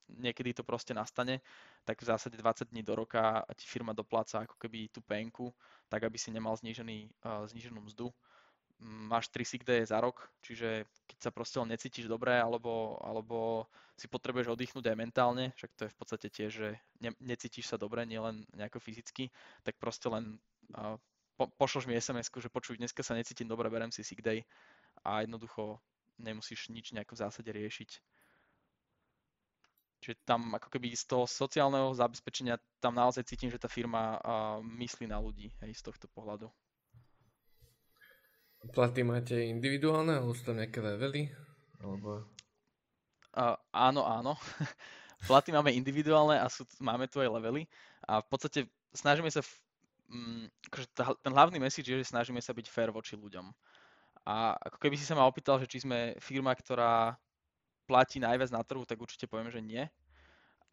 niekedy to proste nastane, tak v zásade dvadsať dní do roka ti firma dopláca ako keby tú penku, tak aby si nemal znížený, uh, zníženú mzdu. Máš tri sick days za rok, čiže keď sa proste len necítiš dobre, alebo, alebo si potrebuješ oddychnúť aj mentálne, však to je v podstate tiež, že ne, necítiš sa dobre, nielen nejako fyzicky, tak proste len uh, po, pošloš mi es em esku, že počuj, dneska sa necítim dobre, berem si sick day a jednoducho nemusíš nič nejako v zásade riešiť. Čiže tam ako keby z toho sociálneho zabezpečenia tam naozaj cítim, že tá firma myslí na ľudí, hej, z tohto pohľadu. Platy máte individuálne, alebo sú tam nejaké levely? Alebo... Uh, áno, áno. Platy máme individuálne a sú, máme tu aj levely. A v podstate snažíme sa... Um, akože tá, ten hlavný message je, že snažíme sa byť fair voči ľuďom. A ako keby si sa ma opýtal, že či sme firma, ktorá platí najviac na trhu, tak určite poviem, že nie.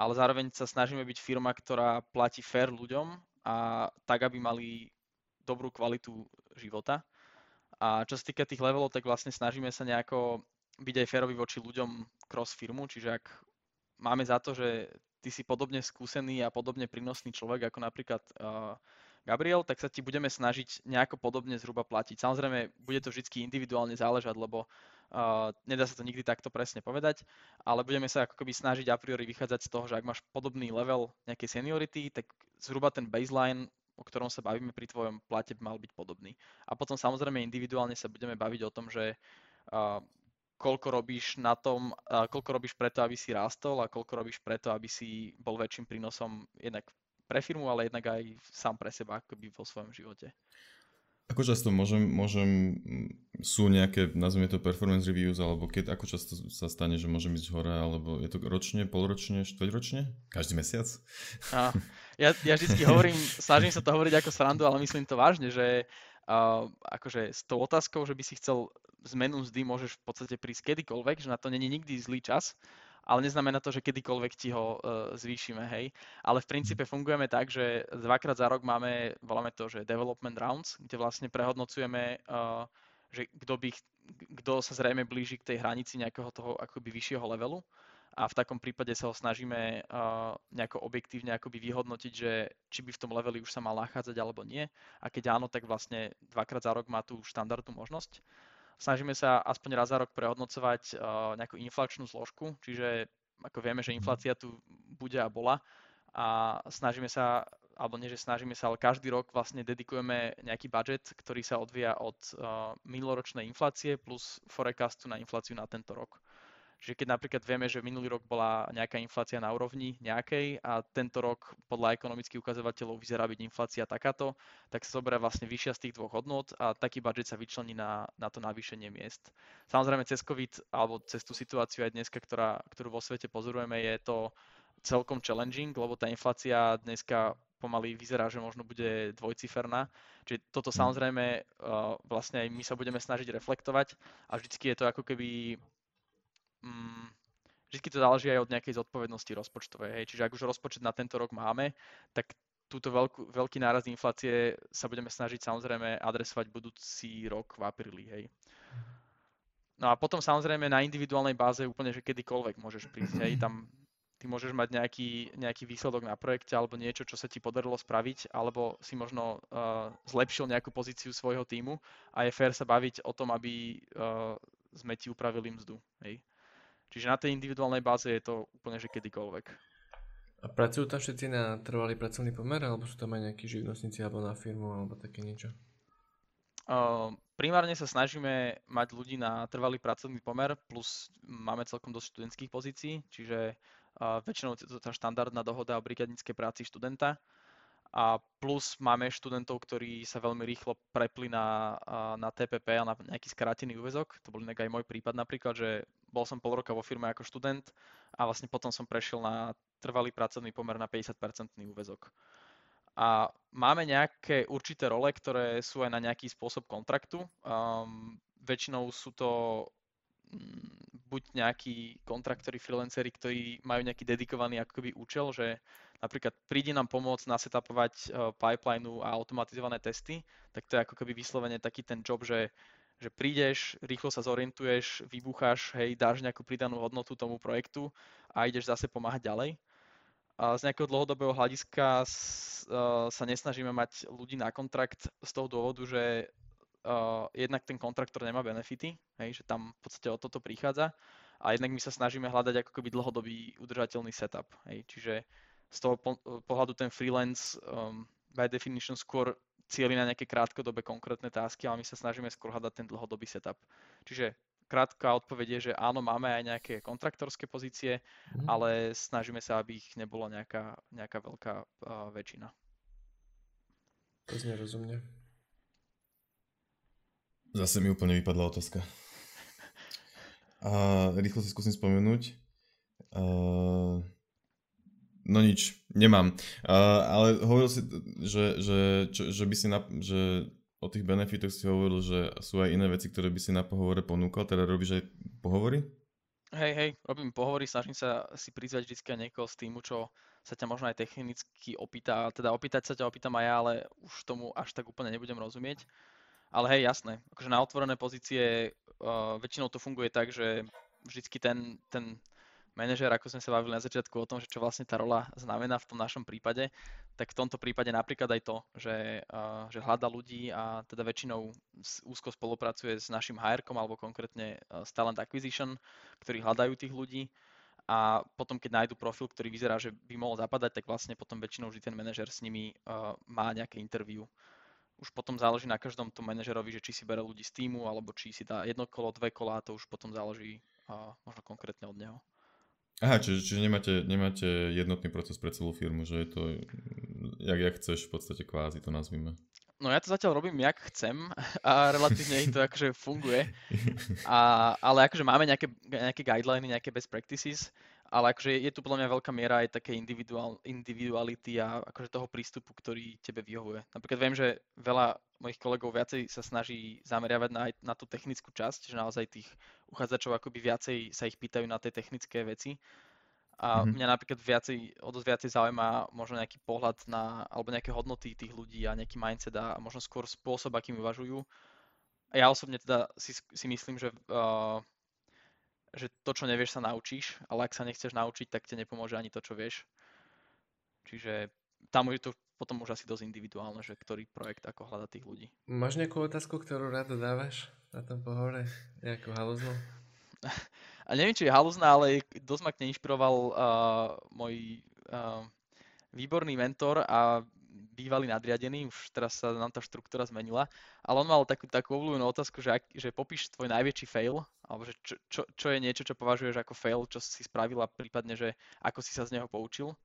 Ale zároveň sa snažíme byť firma, ktorá platí fair ľuďom a tak, aby mali dobrú kvalitu života. A čo sa týka tých levelov, tak vlastne snažíme sa nejako byť aj fairovi voči ľuďom cross firmu. Čiže ak máme za to, že ty si podobne skúsený a podobne prínosný človek, ako napríklad uh, Gabriel, tak sa ti budeme snažiť nejako podobne zhruba platiť. Samozrejme, bude to vždy individuálne záležať, lebo uh, nedá sa to nikdy takto presne povedať, ale budeme sa ako keby snažiť a priori vychádzať z toho, že ak máš podobný level nejakej seniority, tak zhruba ten baseline, o ktorom sa bavíme pri tvojom plate, mal byť podobný. A potom samozrejme individuálne sa budeme baviť o tom, že uh, koľko robíš na tom, uh, koľko robíš preto, aby si rástol a koľko robíš preto, aby si bol väčším prínosom jednak pre firmu, ale jednak aj sám pre seba akoby vo svojom živote. Ako často môžem, môžem sú nejaké, nazvime to performance reviews, alebo keď, ako často sa stane, že môžem ísť hore, alebo je to ročne, polročne, štvrťročne? Každý mesiac? A, ja, ja vždycky hovorím, snažím sa to hovoriť ako srandu, ale myslím to vážne, že uh, akože s tou otázkou, že by si chcel zmenu mzdy, môžeš v podstate prísť kedykoľvek, že na to nie je nikdy zlý čas. Ale neznamená to, že kedykoľvek ti ho e, zvýšime, hej. Ale v princípe fungujeme tak, že dvakrát za rok máme, voláme to, že development rounds, kde vlastne prehodnocujeme, e, že kto by, kto sa zrejme blíži k tej hranici nejakého toho akoby vyššieho levelu. A v takom prípade sa ho snažíme uh, nejako objektívne akoby vyhodnotiť, že či by v tom leveli už sa mal nachádzať alebo nie. A keď áno, tak vlastne dvakrát za rok má tú štandardnú možnosť. Snažíme sa aspoň raz za rok prehodnocovať uh, nejakú inflačnú zložku, čiže ako vieme, že inflácia tu bude a bola a snažíme sa, alebo nie, že snažíme sa, ale každý rok vlastne dedikujeme nejaký budget, ktorý sa odvíja od uh, minuloročnej inflácie plus forecastu na infláciu na tento rok. Čiže keď napríklad vieme, že minulý rok bola nejaká inflácia na úrovni nejakej a tento rok podľa ekonomických ukazovateľov vyzerá byť inflácia takáto, tak sa zoberá vlastne vyššia z tých dvoch hodnôt a taký budget sa vyčlení na, na to navýšenie miest. Samozrejme cez COVID alebo cez tú situáciu aj dneska, ktorá, ktorú vo svete pozorujeme, je to celkom challenging, lebo tá inflácia dneska pomaly vyzerá, že možno bude dvojciferná. Čiže toto samozrejme vlastne aj my sa budeme snažiť reflektovať a vždycky je to ako keby... Mm, vždy to záleží aj od nejakej zodpovednosti rozpočtovej. Hej. Čiže ak už rozpočet na tento rok máme, tak túto veľkú, veľký nárast inflácie sa budeme snažiť samozrejme adresovať budúci rok v apríli. Hej. No a potom samozrejme na individuálnej báze úplne, že kedykoľvek môžeš prísť. Hej. Tam ty môžeš mať nejaký, nejaký výsledok na projekte alebo niečo, čo sa ti podarilo spraviť, alebo si možno uh, zlepšil nejakú pozíciu svojho tímu a je fér sa baviť o tom, aby uh, sme ti upravili mzdu. Hej. Čiže na tej individuálnej báze je to úplne, že kedykoľvek. A pracujú tam všetci na trvalý pracovný pomer, alebo sú tam aj nejakí živnostníci, alebo na firmu, alebo také niečo? Uh, primárne sa snažíme mať ľudí na trvalý pracovný pomer, plus máme celkom dosť študentských pozícií, čiže uh, väčšinou je to tá štandardná dohoda o brigádnickej práci študenta. A plus máme študentov, ktorí sa veľmi rýchlo prepli na, na té pé pé a na nejaký skrátený úväzok. To bol inak aj môj prípad napríklad, že bol som pol roka vo firme ako študent a vlastne potom som prešiel na trvalý pracovný pomer na päťdesiat percent úväzok. A máme nejaké určité role, ktoré sú aj na nejaký spôsob kontraktu. Um, väčšinou sú to um, buď nejaký kontraktori, freelanceri, ktorí majú nejaký dedikovaný akoby účel, že napríklad príde nám pomôcť nasetapovať pipeline a automatizované testy, tak to je ako keby vyslovene taký ten job, že, že prídeš, rýchlo sa zorientuješ, vybucháš, hej, dáš nejakú pridanú hodnotu tomu projektu a ideš zase pomáhať ďalej. A z nejakého dlhodobého hľadiska s, uh, sa nesnažíme mať ľudí na kontrakt z toho dôvodu, že uh, jednak ten kontraktor nemá benefity, hej, že tam v podstate o toto prichádza a jednak my sa snažíme hľadať ako keby dlhodobý udržateľný setup, hej, čiže z toho pohľadu ten freelance um, by definition skôr cieli na nejaké krátkodobé konkrétne tásky, ale my sa snažíme skôr hľadať ten dlhodobý setup. Čiže krátka odpoveď je, že áno, máme aj nejaké kontraktorské pozície, mm. ale snažíme sa, aby ich nebola nejaká, nejaká veľká uh, väčšina. To znie rozumne. Zase mi úplne vypadla otázka. A rýchlo si skúsim spomenúť. Uh, no nič, nemám. Uh, ale hovoril si, že, že, čo, že by si... Na, že o tých benefitoch si hovoril, že sú aj iné veci, ktoré by si na pohovore ponúkal, teda robíš aj pohovory? Hej, hej, robím pohovory, snažím sa si prizvať vždycky niekoho z týmu, čo sa ťa možno aj technicky opýta, teda opýtať sa ťa opýtam aj ja, ale už tomu až tak úplne nebudem rozumieť. Ale hej, jasné, akože na otvorené pozície uh, väčšinou to funguje tak, že vždycky ten, ten manažer, ako sme sa bavili na začiatku o tom, že čo vlastne tá rola znamená v tom našom prípade, tak v tomto prípade napríklad aj to, že, uh, že hľada ľudí a teda väčšinou úzko spolupracuje s našim há erkom alebo konkrétne uh, s Talent Acquisition, ktorí hľadajú tých ľudí a potom, keď nájdu profil, ktorý vyzerá, že by mohol zapadať, tak vlastne potom väčšinou vždy ten manažer s nimi uh, má nejaké interview. Už potom záleží na každom tom manažerovi, že či si bere ľudí z týmu alebo či si dá jedno kolo, dve kolá, to už potom záleží uh, možno konkrétne od neho. Aha, čiže, čiže nemáte, nemáte jednotný proces pre celú firmu, že je to, jak, jak chceš, v podstate kvázi to nazvíme. No ja to zatiaľ robím, jak chcem a relatívne to akože funguje, a, ale akože máme nejaké, nejaké guideliny, nejaké best practices, ale akože je tu podľa mňa veľká miera aj také individual, individuality a akože toho prístupu, ktorý tebe vyhovuje. Napríklad viem, že veľa mojich kolegov viacej sa snaží zameriavať na, na tú technickú časť, že naozaj tých uchádzačov akoby viacej sa ich pýtajú na tie technické veci. A mm-hmm. mňa napríklad viacej, o dosť viacej zaujíma možno nejaký pohľad na, alebo nejaké hodnoty tých ľudí a nejaký mindset a možno skôr spôsob, akým uvažujú. A ja osobne teda si, si myslím, že, uh, že to, čo nevieš, sa naučíš, ale ak sa nechceš naučiť, tak ti nepomôže ani to, čo vieš. Čiže tam je to potom už asi dosť individuálne, že ktorý projekt ako hľada tých ľudí. Máš nejakú otázku, ktorú rád dávaš na tom pohovore? Nejakú halúznu? A neviem, či je halúzna, ale dosť ma k nej inšpiroval uh, môj uh, výborný mentor a bývalý nadriadený, už teraz sa nám tá štruktúra zmenila, ale on mal takú, takú obľúbenú otázku, že, ak, že popíš tvoj najväčší fail, alebo že čo, čo, čo je niečo, čo považuješ ako fail, čo si spravil a prípadne, že ako si sa z neho poučil.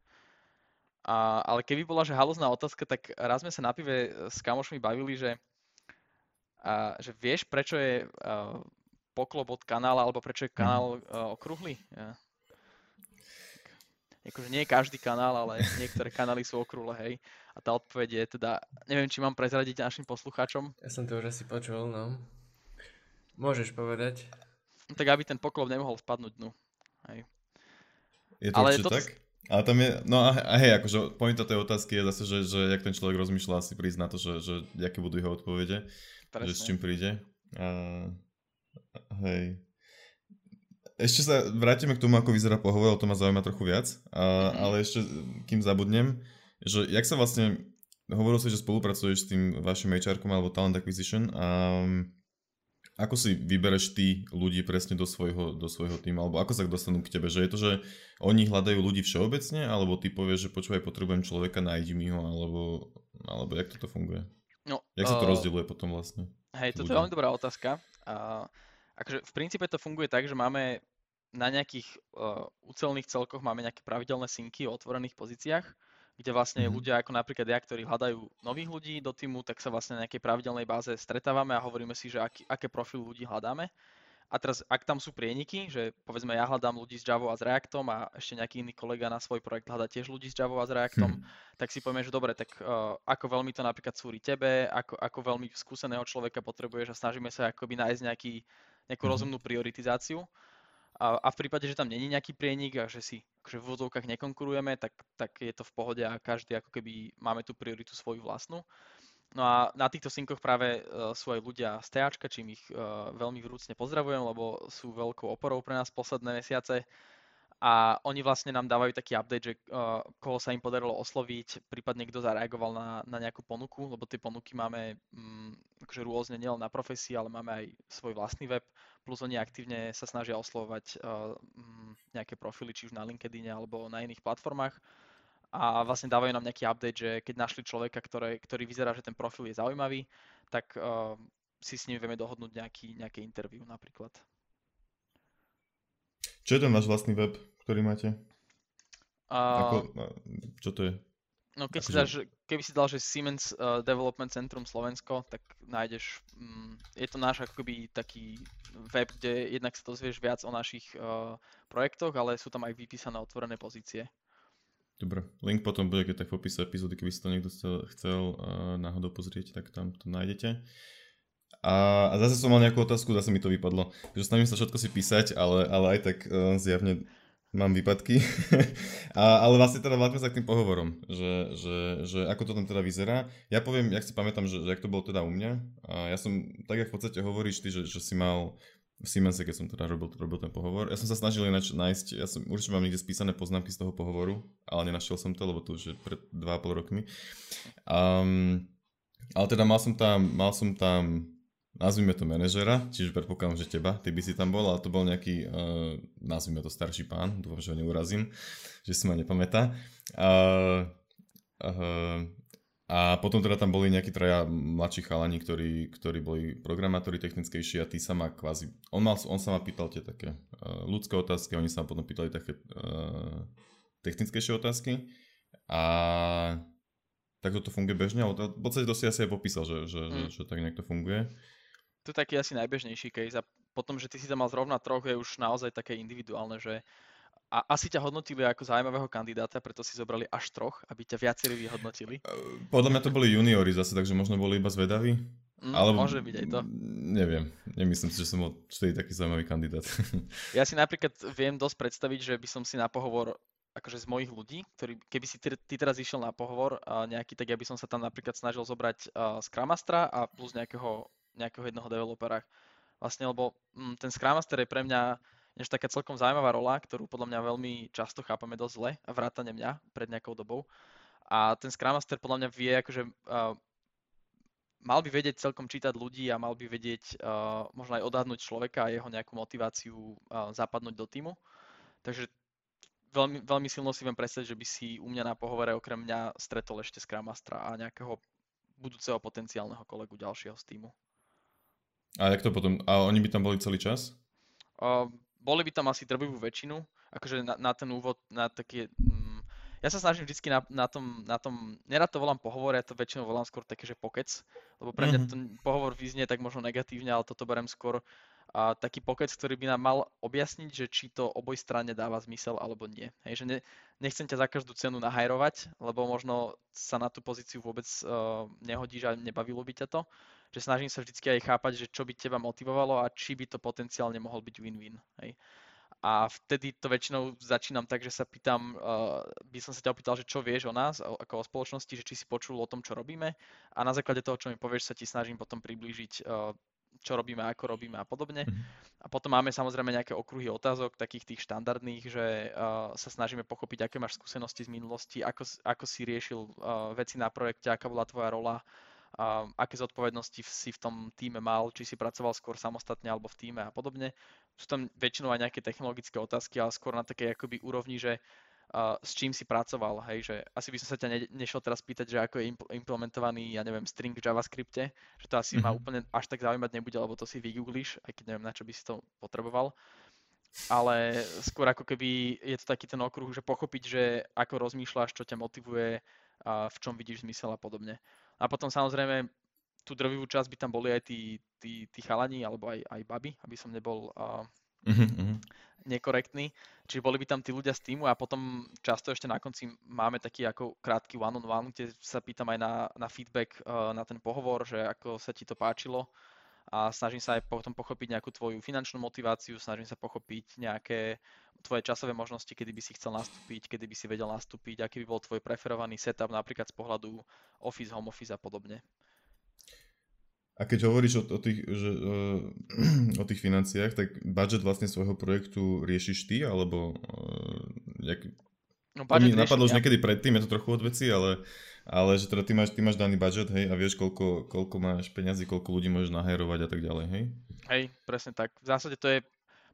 A, ale keby bola, že halúzná otázka, tak raz sme sa na pive s kamošmi bavili, že, a, že vieš, prečo je a, poklop od kanála, alebo prečo je kanál a, okrúhly? Ja. Akože nie každý kanál, ale niektoré kanály sú okrúhle, hej. A tá odpoveď je teda, neviem, či mám prezradiť našim poslucháčom. Ja som to už asi počul, no. Môžeš povedať. Tak aby ten poklop nemohol spadnúť dnu. Hej. Je to ale určite toto... tak? Ale tam je, no a hej, akože pointa tej otázky je zase, že, že jak ten človek rozmýšľa asi prísť na to, že, že aké budú jeho odpovede, presne. Že s čím príde. A, hej. Ešte sa vrátime k tomu, ako vyzerá pohovor, o tom ma zaujíma trochu viac, a, mm-hmm. ale ešte kým zabudnem, že jak sa vlastne, hovoril si, že spolupracuješ s tým vašim há erkom alebo Talent Acquisition a ako si vybereš ty ľudí presne do svojho, do svojho týmu, alebo ako sa dostanú k tebe? Že je to, že oni hľadajú ľudí všeobecne, alebo ty povieš, že počúvaj, potrebujem človeka, nájdi mi ho, alebo, alebo jak toto funguje? No, jak sa to uh, rozdeľuje potom vlastne? Hej, toto ľudia? Je veľmi dobrá otázka. Uh, akože v princípe to funguje tak, že máme na nejakých uh, ucelených celkoch máme nejaké pravidelné synky o otvorených pozíciách, kde vlastne mm-hmm. ľudia ako napríklad ja, ktorí hľadajú nových ľudí do týmu, tak sa vlastne na nejakej pravidelnej báze stretávame a hovoríme si, že aký, aké profil ľudí hľadáme. A teraz, ak tam sú prieniky, že povedzme ja hľadám ľudí s Javou a s Reactom a ešte nejaký iný kolega na svoj projekt hľadá tiež ľudí s Javou a s Reactom, mm-hmm. tak si povieme, že dobre, tak uh, ako veľmi to napríklad súri tebe, ako, ako veľmi skúseného človeka potrebuješ a snažíme sa akoby nájsť nejaký, nejakú mm-hmm. rozumnú prioritizáciu. A v prípade, že tam není nejaký prienik a že si že v úvodzovkách nekonkurujeme, tak, tak je to v pohode a každý ako keby máme tú prioritu svoju vlastnú. No a na týchto synkoch práve uh, sú aj ľudia z TAčka, čím ich uh, veľmi vrúcne pozdravujem, lebo sú veľkou oporou pre nás posledné mesiace a oni vlastne nám dávajú taký update, že uh, koho sa im podarilo osloviť, prípadne kto zareagoval na, na nejakú ponuku, lebo tie ponuky máme um, akože rôzne, nielen na profesii, ale máme aj svoj vlastný web. Plus oni aktívne sa snažia oslovovať uh, nejaké profily, či už na LinkedIne alebo na iných platformách. A vlastne dávajú nám nejaký update, že keď našli človeka, ktoré, ktorý vyzerá, že ten profil je zaujímavý, tak uh, si s ním vieme dohodnúť nejaký, nejaké interview napríklad. Čo je ten váš vlastný web, ktorý máte? A... Ako, čo to je? No keď si dáš, keby si dal, že Siemens uh, Development Centrum Slovensko, tak nájdeš, um, je to náš akoby taký web, kde jednak sa dozvieš viac o našich uh, projektoch, ale sú tam aj vypísané otvorené pozície. Dobre, link potom bude, keď tak v opise epizódy, keby si to niekto chcel uh, náhodou pozrieť, tak tam to nájdete. A, a zase som mal nejakú otázku, zase mi to vypadlo. Takže snažím sa všetko si písať, ale, ale aj tak uh, zjavne... Mám výpadky, a, ale vlastne teda vládme sa k tým pohovorom, že, že, že ako to tam teda vyzerá. Ja poviem, jak si pamätám, že, že jak to bolo teda u mňa. A ja som, tak jak v podstate hovoríš ty, že, že si mal v Siemense, keď som teda robil, robil ten pohovor. Ja som sa snažil ináč nájsť, ja som určite mám niekde spísané poznámky z toho pohovoru, ale nenašiel som to, lebo to už je pred dva a pol rokmi. Um, ale teda mal som tam, mal som tam... Nazvime to manažera, čiže predpokladám, že teba, ty by si tam bol, ale to bol nejaký, uh, nazvime to starší pán, dúfam, že ho neurazím, že si ma nepamätá. Uh, uh, a potom teda tam boli nejakí traja mladší chalani, ktorí, ktorí boli programátori technickejší a tí sa ma kvázi, on, mal, on sa ma pýtal tie také uh, ľudské otázky, oni sa ma potom pýtali také uh, technickejšie otázky a takto to funguje bežne, ale v podstate to si asi aj popísal, že, že, mm. že, že tak nejak to funguje. To je taký asi najbežnejší case a potom, že ty si tam mal zrovna troch, je už naozaj také individuálne, že a asi ťa hodnotili ako zaujímavého kandidáta, preto si zobrali až troch, aby ťa viacerí vyhodnotili. Podľa mňa to boli juniori zase, takže možno boli iba zvedaví. Mm, alebo... Môže byť aj to. Neviem, nemyslím si, že som bol vtedy taký zaujímavý kandidát. Ja si napríklad viem dosť predstaviť, že by som si na pohovor akože z mojich ľudí, ktorý, keby si ty, ty teraz išiel na pohovor uh, nejaký, tak ja by som sa tam napríklad snažil zobrať uh, Scrum Mastera a plus nejakého, nejakého jednoho developera. Vlastne, lebo m, ten Scrum Master je pre mňa než taká celkom zaujímavá rola, ktorú podľa mňa veľmi často chápame dosť zle, vrátane mňa pred nejakou dobou. A ten Scrum Master podľa mňa vie, akože uh, mal by vedieť celkom čítať ľudí a mal by vedieť uh, možno aj odhadnúť človeka a jeho nejakú motiváciu uh, zapadnúť do týmu. Takže Veľmi, veľmi silno si viem predstaviť, že by si u mňa na pohovore okrem mňa stretol ešte Scrum Mastera a nejakého budúceho potenciálneho kolegu ďalšieho z týmu. A jak to potom? A oni by tam boli celý čas? Uh, boli by tam asi drvivú väčšinu. Akože na, na ten úvod, na také... Um, ja sa snažím vždycky na, na, tom, na tom... Nerad to volám pohovor, ja to väčšinou volám skôr také, že pokec. Lebo pre mňa ten pohovor vyznie tak možno negatívne, ale toto berem skôr... A taký pokec, ktorý by nám mal objasniť, že či to oboj strane dáva zmysel alebo nie. Hej, že ne, nechcem ťa za každú cenu nahajrovať, lebo možno sa na tú pozíciu vôbec uh, nehodíš a nebavilo by ťa to. Že snažím sa vždycky aj chápať, že čo by teba motivovalo a či by to potenciálne mohol byť win-win. Hej. A vtedy to väčšinou začínam tak, že sa pýtam, uh, by som sa ťa opýtal, že čo vieš o nás, o, ako o spoločnosti, že či si počul o tom, čo robíme. A na základe toho, čo mi povieš, sa ti snažím potom priblížiť uh, čo robíme, ako robíme a podobne. A potom máme samozrejme nejaké okruhy otázok, takých tých štandardných, že uh, sa snažíme pochopiť, aké máš skúsenosti z minulosti, ako, ako si riešil uh, veci na projekte, aká bola tvoja rola, uh, aké zodpovednosti si v tom týme mal, či si pracoval skôr samostatne alebo v týme a podobne. Sú tam väčšinou aj nejaké technologické otázky, ale skôr na takej akoby úrovni, že Uh, s čím si pracoval, hej, že asi by som sa ťa ne- nešiel teraz pýtať, že ako je impl- implementovaný, ja neviem, string v JavaScripte, že to asi mm-hmm. ma úplne až tak zaujímať nebude, lebo to si vygooglíš, aj keď neviem, na čo by si to potreboval. Ale skôr ako keby je to taký ten okruh, že pochopiť, že ako rozmýšľaš, čo ťa motivuje, a v čom vidíš zmysel a podobne. A potom samozrejme tú drvivú časť by tam boli aj tí, tí, tí chalani, alebo aj, aj baby, aby som nebol... Uh, Mm-hmm. nekorektný, čiže boli by tam tí ľudia z týmu a potom často ešte na konci máme taký ako krátky one on one, kde sa pýtam aj na, na feedback na ten pohovor, že ako sa ti to páčilo a snažím sa aj potom pochopiť nejakú tvoju finančnú motiváciu, snažím sa pochopiť nejaké tvoje časové možnosti, kedy by si chcel nastúpiť, kedy by si vedel nastúpiť, aký by bol tvoj preferovaný setup napríklad z pohľadu office, home office a podobne. A keď hovoríš o, o, tých, že, o tých financiách, tak budget vlastne svojho projektu riešiš ty, alebo jak... no, to mi napadlo už ja. Niekedy predtým, je to trochu od veci, ale, ale že teda ty máš, ty máš daný budget, hej, a vieš, koľko, koľko máš peňazí, koľko ľudí môžeš nahajrovať a tak ďalej, hej? Hej, presne tak. V zásade to je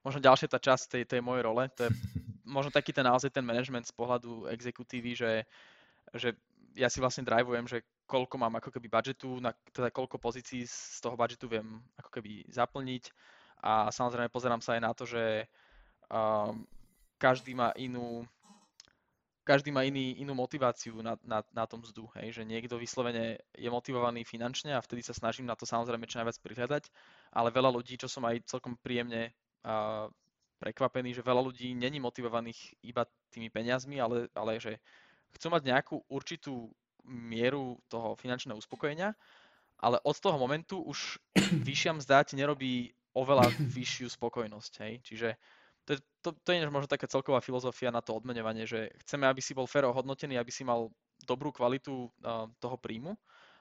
možno ďalšia tá časť tej, tej mojej role, to je možno taký ten naozaj ten management z pohľadu exekutívy, že, že ja si vlastne driveujem, že koľko mám ako keby budžetu, na, teda koľko pozícií z toho budžetu viem ako keby zaplniť a samozrejme pozerám sa aj na to, že um, každý má inú každý má iný, inú motiváciu na, na, na tom mzdu, hej, že niekto vyslovene je motivovaný finančne a vtedy sa snažím na to samozrejme čo najviac prihľadať, ale veľa ľudí, čo som aj celkom príjemne uh, prekvapený, že veľa ľudí není motivovaných iba tými peniazmi, ale, ale že chcú mať nejakú určitú mieru toho finančného uspokojenia, ale od toho momentu už vyššia mzda ti nerobí oveľa vyššiu spokojnosť, hej, čiže To, to, to je možno taká celková filozofia na to odmeňovanie, že chceme, aby si bol férovo hodnotený, aby si mal dobrú kvalitu uh, toho príjmu,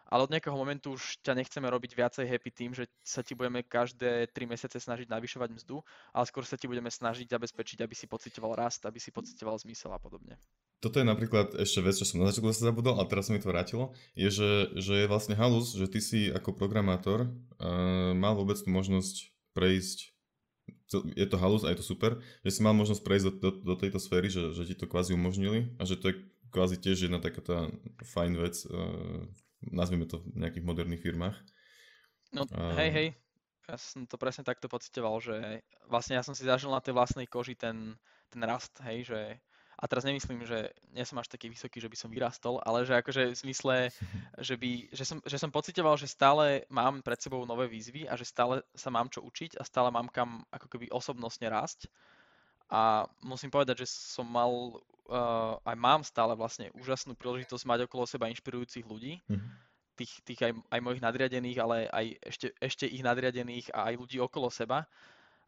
ale od nejakého momentu už ťa nechceme robiť viacej happy tým, že sa ti budeme každé tri mesiace snažiť navyšovať mzdu, ale skôr sa ti budeme snažiť zabezpečiť, aby si pociťoval rast, aby si pociťoval zmysel a podobne. Toto je napríklad ešte vec, čo som na začiatku zase zabudol, a teraz sa mi to vrátilo, je, že, že je vlastne halus, že ty si ako programátor uh, mal vôbec tú možnosť prejsť. Je to halus a je to super, že si mal možnosť prejsť do, do, do tejto sféry, že, že ti to kvázi umožnili a že to je kvázi tiež jedna taká tá fajn vec, uh, nazvime to v nejakých moderných firmách. No uh, hej, hej, ja som to presne takto pocitoval, že vlastne ja som si zažil na tej vlastnej koži ten, ten rast, hej, že a teraz nemyslím, že nie som až taký vysoký, že by som vyrastol, ale že akože v zmysle, že, by, že, som, že som pocitoval, že stále mám pred sebou nové výzvy a že stále sa mám čo učiť a stále mám kam ako keby osobnostne rásť. A musím povedať, že som mal, uh, aj mám stále vlastne úžasnú príležitosť mať okolo seba inšpirujúcich ľudí, mm-hmm. tých, tých aj, aj mojich nadriadených, ale aj ešte, ešte ich nadriadených a aj ľudí okolo seba.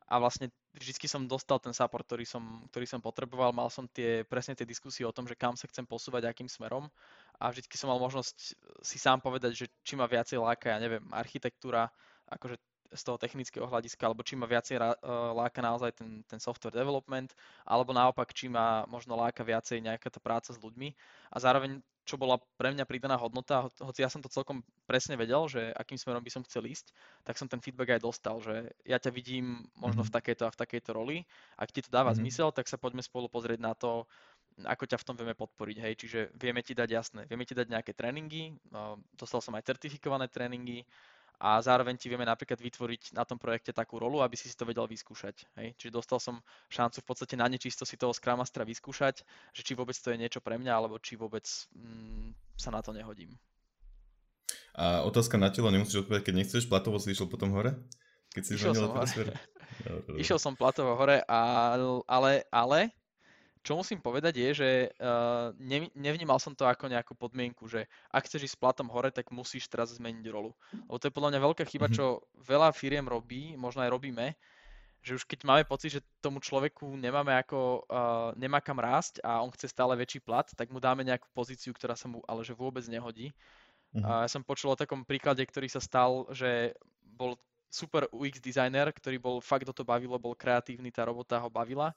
A vlastne vždycky som dostal ten support, ktorý som, ktorý som potreboval, mal som tie, presne tie diskusie o tom, že kam sa chcem posúvať, akým smerom a vždycky som mal možnosť si sám povedať, že či ma viacej láka, ja neviem, architektúra, akože z toho technického hľadiska, alebo či ma viacej ra- láka naozaj ten, ten software development, alebo naopak, či ma možno láka viacej nejaká tá práca s ľuďmi a zároveň, čo bola pre mňa pridaná hodnota, hoci ja som to celkom presne vedel, že akým smerom by som chcel ísť, tak som ten feedback aj dostal, že ja ťa vidím možno mm-hmm. v takejto a v takejto roli, ak ti to dáva mm-hmm. zmysel, tak sa poďme spolu pozrieť na to, ako ťa v tom vieme podporiť, hej, čiže vieme ti dať jasné, vieme ti dať nejaké tréningy, no, dostal som aj certifikované tréningy a zároveň ti vieme napríklad vytvoriť na tom projekte takú rolu, aby si si to vedel vyskúšať, hej, čiže dostal som šancu v podstate na nečisto si toho Scrum Mastera vyskúšať, že či vôbec to je niečo pre mňa, alebo či vôbec mm, sa na to nehodím. A otázka na telo, nemusíš odpovedať, keď nechceš, platovo si išiel potom hore? Keď si išiel som hore. Išiel som platovo hore, ale, ale čo musím povedať je, že ne, nevnímal som to ako nejakú podmienku, že ak chceš ísť s platom hore, tak musíš teraz zmeniť rolu. Lebo to je podľa mňa veľká chyba, čo veľa firiem robí, možno aj robíme, že už keď máme pocit, že tomu človeku nemáme ako, uh, nemá kam rásť a on chce stále väčší plat, tak mu dáme nejakú pozíciu, ktorá sa mu ale že vôbec nehodí. Uh, ja som počul o takom príklade, ktorý sa stal, že bol super ú iks designer, ktorý bol fakt do toho bavilo, bol kreatívny, tá robota ho bavila,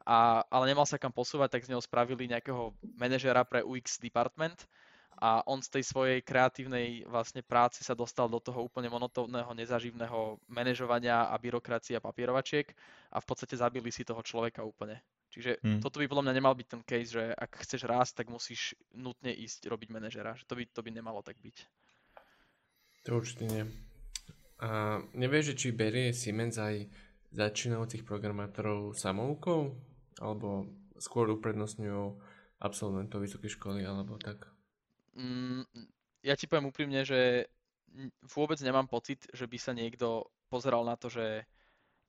a, ale nemal sa kam posúvať, tak z neho spravili nejakého manažera pre ú iks department a on z tej svojej kreatívnej vlastne práce sa dostal do toho úplne monotónneho, nezaživného manažovania a byrokracie a papierovačiek a v podstate zabili si toho človeka úplne. Čiže hmm. toto by podľa mňa nemal byť ten case, že ak chceš rásť, tak musíš nutne ísť robiť manažera. To by, to by nemalo tak byť. To určite nie. A nevieš, či berie Siemens aj začínajúcich programátorov samoukou? Alebo skôr uprednostňujú absolventov vysokej školy, alebo tak? Mm, ja ti poviem úprimne, že vôbec nemám pocit, že by sa niekto pozeral na to, že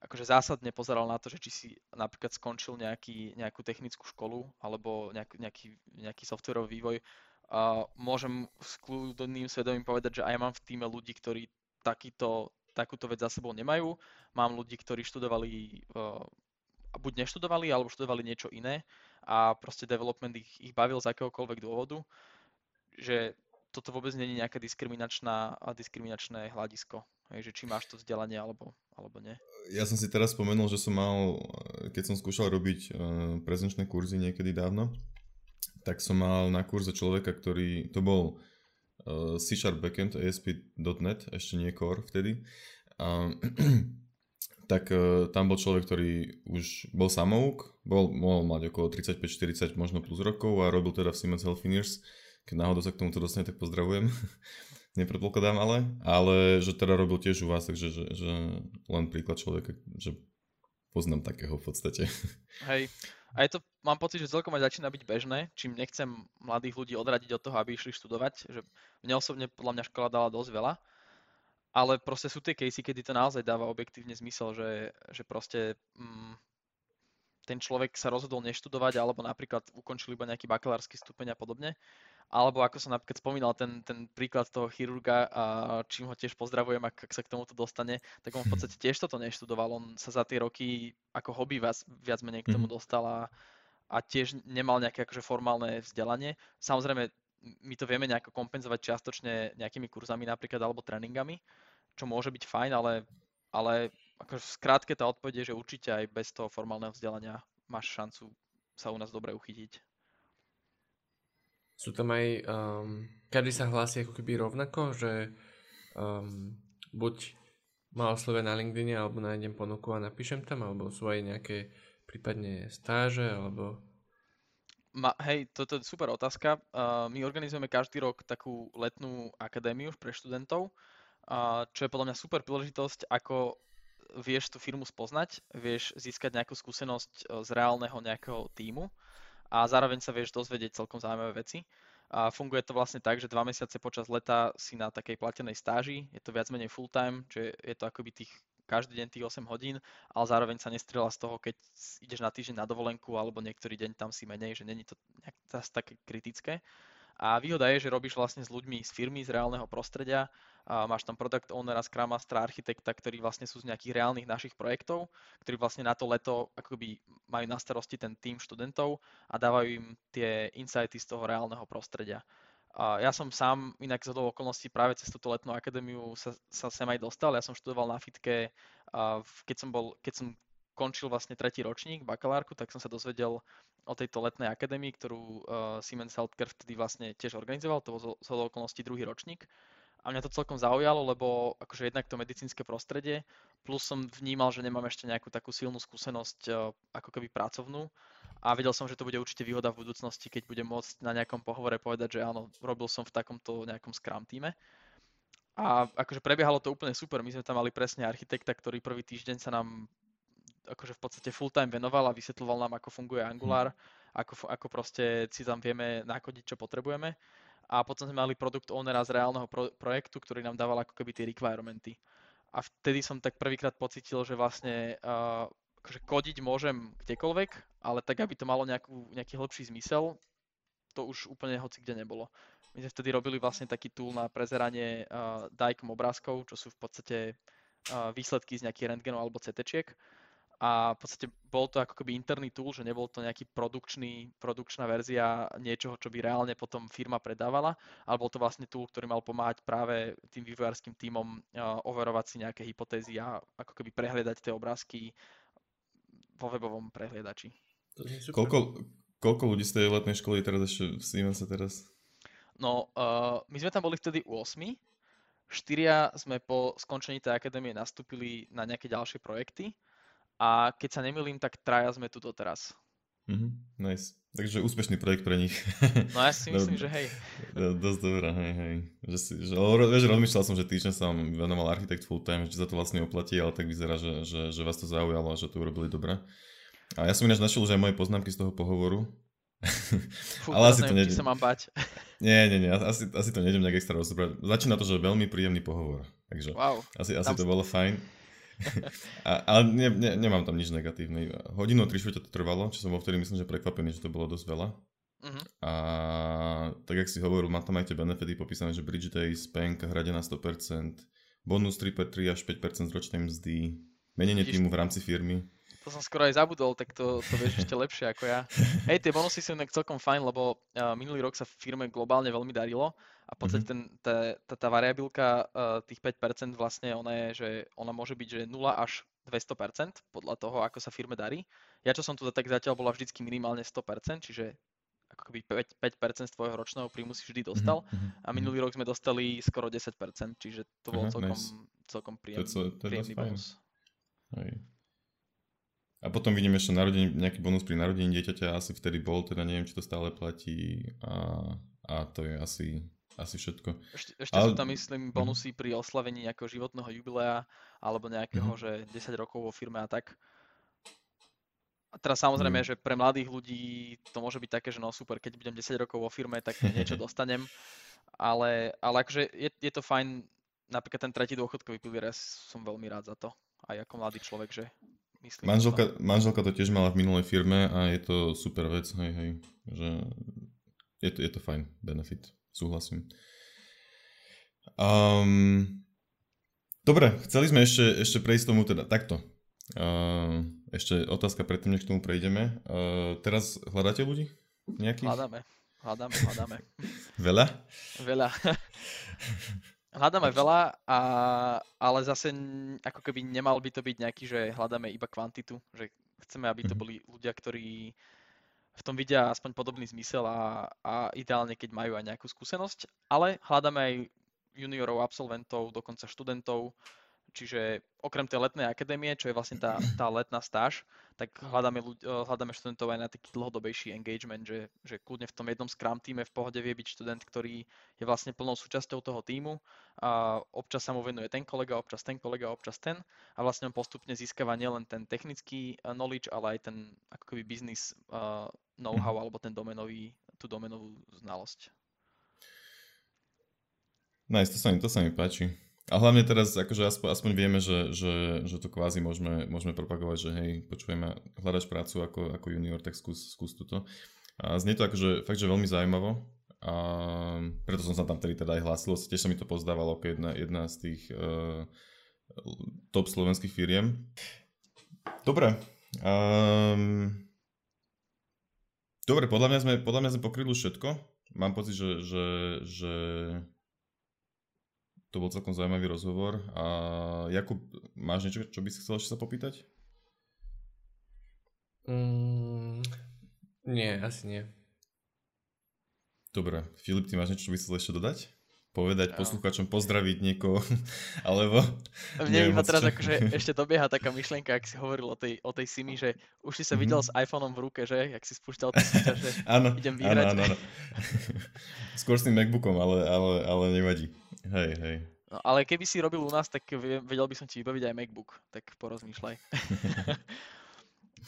akože zásadne pozeral na to, že či si napríklad skončil nejaký, nejakú technickú školu alebo nejak, nejaký, nejaký softwarový vývoj. Uh, môžem s kľudným svedomím povedať, že aj mám v týme ľudí, ktorí takýto, takúto vec za sebou nemajú. Mám ľudí, ktorí študovali, uh, buď neštudovali, alebo študovali niečo iné a proste development ich, ich bavil z akéhokoľvek dôvodu, že toto vôbec nie je nejaké diskriminačná a diskriminačné hľadisko. Hej, že či máš to vzdelanie alebo, alebo nie. Ja som si teraz spomenul, že som mal, keď som skúšal robiť prezenčné kurzy niekedy dávno, tak som mal na kurze človeka, ktorý, to bol C Sharp backend, A S P dot net, ešte nie Core vtedy, a, tak tam bol človek, ktorý už bol samouk, bol, mohol mať okolo tridsaťpäť štyridsať možno plus rokov a robil teda v Siemens Healthineers. Keď náhodou sa k tomuto dostane, tak pozdravujem. Nepredpokladám ale, ale že teda robil tiež u vás, takže že, že len príklad človeka, že Poznám takého v podstate. Hej, a je to, mám pocit, že celkom aj začína byť bežné, čím nechcem mladých ľudí odradiť od toho, aby išli študovať, že mne osobne podľa mňa škola dala dosť veľa, ale proste sú tie casey, kedy to naozaj dáva objektívne zmysel, že, že proste mm, ten človek sa rozhodol neštudovať, alebo napríklad ukončil iba nejaký bakalársky stupeň a podobne, alebo ako som napríklad spomínal ten, ten príklad toho chirurga, a čím ho tiež pozdravujem, ak, ak sa k tomuto dostane, tak on v podstate tiež toto neštudoval, on sa za tie roky ako hobby vás, viac menej k tomu dostal a, a tiež nemal nejaké akože formálne vzdelanie. Samozrejme, my to vieme nejako kompenzovať čiastočne nejakými kurzami napríklad alebo tréningami, čo môže byť fajn, ale, ale akože v skrátke tá odpoveď je, že určite aj bez toho formálneho vzdelania máš šancu sa u nás dobre uchytiť. Sú tam aj, um, každý sa hlási ako keby rovnako, že um, buď ma oslovia na LinkedIn alebo nájdem ponuku a napíšem tam, alebo sú aj nejaké prípadne stáže alebo... Ma, hej, toto je super otázka. Uh, my organizujeme každý rok takú letnú akadémiu pre študentov, uh, čo je podľa mňa super príležitosť, ako vieš tú firmu spoznať, vieš získať nejakú skúsenosť z reálneho nejakého tímu a zároveň sa vieš dozvedieť celkom zaujímavé veci. A funguje to vlastne tak, že dva mesiace počas leta si na takej platenej stáži, je to viac menej full time, čiže je to akoby tých každý deň tých osem hodín, ale zároveň sa nestrieľa z toho, keď ideš na týždeň na dovolenku alebo niektorý deň tam si menej, že není to nejak také kritické. A výhoda je, že robíš vlastne s ľuďmi z firmy, z reálneho prostredia. A máš tam product ownera, Scrum Mastera, architekta, ktorí vlastne sú z nejakých reálnych našich projektov, ktorí vlastne na to leto akoby majú na starosti ten tým študentov a dávajú im tie insighty z toho reálneho prostredia. Ja som sám inak z hodou okolností práve cez túto letnú akadémiu sa, sa sem aj dostal. Ja som študoval na FITKE, keď som, bol, keď som končil vlastne tretí ročník bakalárku, tak som sa dozvedel o tejto letnej akadémii, ktorú Siemens Healthineers vtedy vlastne tiež organizoval, to bol z hodou okolností druhý ročník. A mňa to celkom zaujalo, lebo akože jednak to medicínske prostredie, plus som vnímal, že nemám ešte nejakú takú silnú skúsenosť ako keby pracovnú. A vedel som, že to bude určite výhoda v budúcnosti, keď budem môcť na nejakom pohovore povedať, že áno, robil som v takomto nejakom Scrum týme. A akože prebiehalo to úplne super. My sme tam mali presne architekta, ktorý prvý týždeň sa nám akože v podstate full time venoval a vysvetľoval nám, ako funguje Angular, ako, ako proste si tam vieme nakodiť, čo potrebujeme. A potom sme mali product ownera z reálneho pro- projektu, ktorý nám dával ako keby tie requirementy. A vtedy som tak prvýkrát pocítil, že vlastne... Uh, akože kodiť môžem kdekoľvek, ale tak, aby to malo nejakú, nejaký hlbší zmysel, to už úplne hoci kde nebolo. My sme vtedy robili vlastne taký tool na prezeranie uh, dajkom obrázkov, čo sú v podstate uh, výsledky z nejakých rentgenov alebo cé téčiek. A v podstate bol to ako keby interný tool, že nebol to nejaký produkčný, produkčná verzia niečoho, čo by reálne potom firma predávala, ale bol to vlastne tool, ktorý mal pomáhať práve tým vývojárskym tímom uh, overovať si nejaké hypotézy a ako keby prehliadať tie obrázky po webovom prehliadači. Koľko, koľko ľudí z tej letnej školy teraz ešte v Siemense teraz? No, uh, my sme tam boli vtedy u osmi. Štyria sme po skončení tej akadémie nastúpili na nejaké ďalšie projekty a keď sa nemýlim, tak traja sme tu doteraz. Mm-hmm, nice. Takže úspešný projekt pre nich. No ja si myslím, do, že hej. Do, dosť dobrá, hej, hej. Že si, že, vieš, rozmýšľal som, že týždeň sa vám venoval architekt full time, že sa to vlastne oplatí, ale tak vyzerá, že, že, že vás to zaujalo a že to urobili dobre. A ja som ináč našiel už aj moje poznámky z toho pohovoru. Fú, ale asi to neviem, či sa mám bať. Nie, nie, nie, asi, asi to nejdem nejak extra rozobrať. Začína to, že veľmi príjemný pohovor. Takže wow, asi, asi to bolo fajn. A, ale ne, ne, nemám tam nič negatívne. Hodinu tri švete to trvalo, čo som bol vtedy myslím, že prekvapený, že to bolo dosť veľa. Uh-huh. A tak, jak si hovoril, má tam aj tie benefity popísané, že bridge days, penka, hradená sto percent, bonus tri až päť percent z ročnej mzdy, menenie týmu v rámci firmy. To som skoro aj zabudol, tak to, to vieš ešte lepšie ako ja. Hej, tie bonusy sú inak celkom fajn, lebo uh, minulý rok sa firme globálne veľmi darilo a v podstate ten, tá, tá, tá variabilka uh, tých päť percent vlastne ona je, že ona môže byť že nula až dvesto percent podľa toho, ako sa firme darí. Ja čo som tu tak zatiaľ bola vždycky minimálne sto percent, čiže ako keby päť percent z tvojho ročného príjmu si vždy dostal a minulý rok sme dostali skoro desať percent, čiže to bol celkom, celkom príjem, príjemný bonus. A potom vidím ešte narodení, nejaký bonus pri narodení dieťaťa, asi vtedy bol, teda neviem, či to stále platí a, a to je asi, asi všetko. Ešte, ešte Ale... sú tam, myslím, bonusy pri oslavení nejakého životného jubilea alebo nejakého, uh-huh. že desať rokov vo firme a tak. A teraz samozrejme, mm. že pre mladých ľudí to môže byť také, že no super, keď budem desať rokov vo firme, tak niečo dostanem. Ale, ale akože je, je to fajn, napríklad ten tretí dôchodkový pilier, ja som veľmi rád za to. Aj ako mladý človek, že myslím. Manželka to, manželka to tiež mala v minulej firme a je to super vec, hej, hej. Že je to, je to fajn, benefit, súhlasím. Um, dobre, chceli sme ešte, ešte prejsť tomu teda takto. Uh, ešte otázka predtým, než k tomu prejdeme. Uh, teraz hľadáte ľudí? Nejakých? Hľadáme, hľadáme, hľadáme. Veľa? Veľa. Hľadáme Ači. veľa, a, ale zase ako keby nemal by to byť nejaký, že hľadáme iba kvantitu, že chceme, aby to boli ľudia, ktorí v tom vidia aspoň podobný zmysel a, a ideálne, keď majú aj nejakú skúsenosť, ale hľadáme aj juniorov, absolventov, dokonca študentov. Čiže okrem tej letnej akadémie, čo je vlastne tá, tá letná stáž, tak hľadáme, hľadáme študentov aj na taký dlhodobejší engagement, že, že kľudne v tom jednom Scrum týme v pohode vie byť študent, ktorý je vlastne plnou súčasťou toho týmu. A občas sa mu venuje ten kolega, občas ten kolega, občas ten. A vlastne on postupne získava nielen ten technický knowledge, ale aj ten ako keby business know-how alebo ten domenový, tú domenovú znalosť. Nice, to sa mi, to sa mi páči. A hlavne teraz, akože aspoň, aspoň vieme, že, že, že to kvázi môžeme, môžeme propagovať, že hej, počujeme, hľadaš prácu ako, ako junior, tak skús, skús túto. A znie to akože fakt, že veľmi zaujímavo. A preto som sa tam tedy teda aj hlásil. Tiež sa mi to pozdávalo ako jedna, jedna z tých uh, top slovenských firiem. Dobre. Um, dobre, podľa mňa sme, podľa mňa sme pokryli všetko. Mám pocit, že... že, že to bol celkom zaujímavý rozhovor. A Jakub, máš niečo, čo by si chcel ešte sa popýtať? Mm, nie, asi nie. Dobre. Filip, ty máš niečo, čo by si chcel ešte dodať? Povedať no. poslucháčom, pozdraviť niekoho? Alebo... Mne iba teraz akože ešte dobieha taká myšlienka, ak si hovoril o tej, o tej Simi, že už si sa videl mm-hmm. s iPhoneom v ruke, že? Jak si spúšťal tú súťaž, že ano, idem vyhrať. Áno, áno. Skôr s tým MacBookom, ale, ale, ale nevadí. Hej, hej. No, ale keby si robil u nás, tak vedel by som ti vybaviť aj MacBook, tak porozmýšľaj.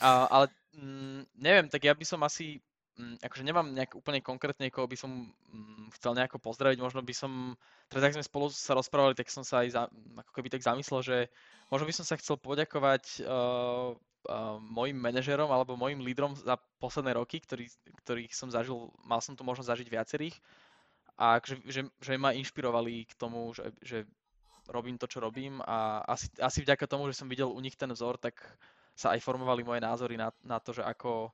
A, ale m, neviem, tak ja by som asi, m, akože nemám nejak úplne konkrétne, koho by som m, chcel nejako pozdraviť, možno by som, teraz ak sme spolu sa rozprávali, tak som sa aj za, ako keby tak zamyslel, že možno by som sa chcel poďakovať uh, uh, mojim manažerom alebo mojim lídrom za posledné roky, ktorý, ktorých som zažil, mal som tu možnosť zažiť viacerých, a že, že, že ma inšpirovali k tomu, že, že robím to, čo robím, a asi, asi vďaka tomu, že som videl u nich ten vzor, tak sa aj formovali moje názory na, na to, že ako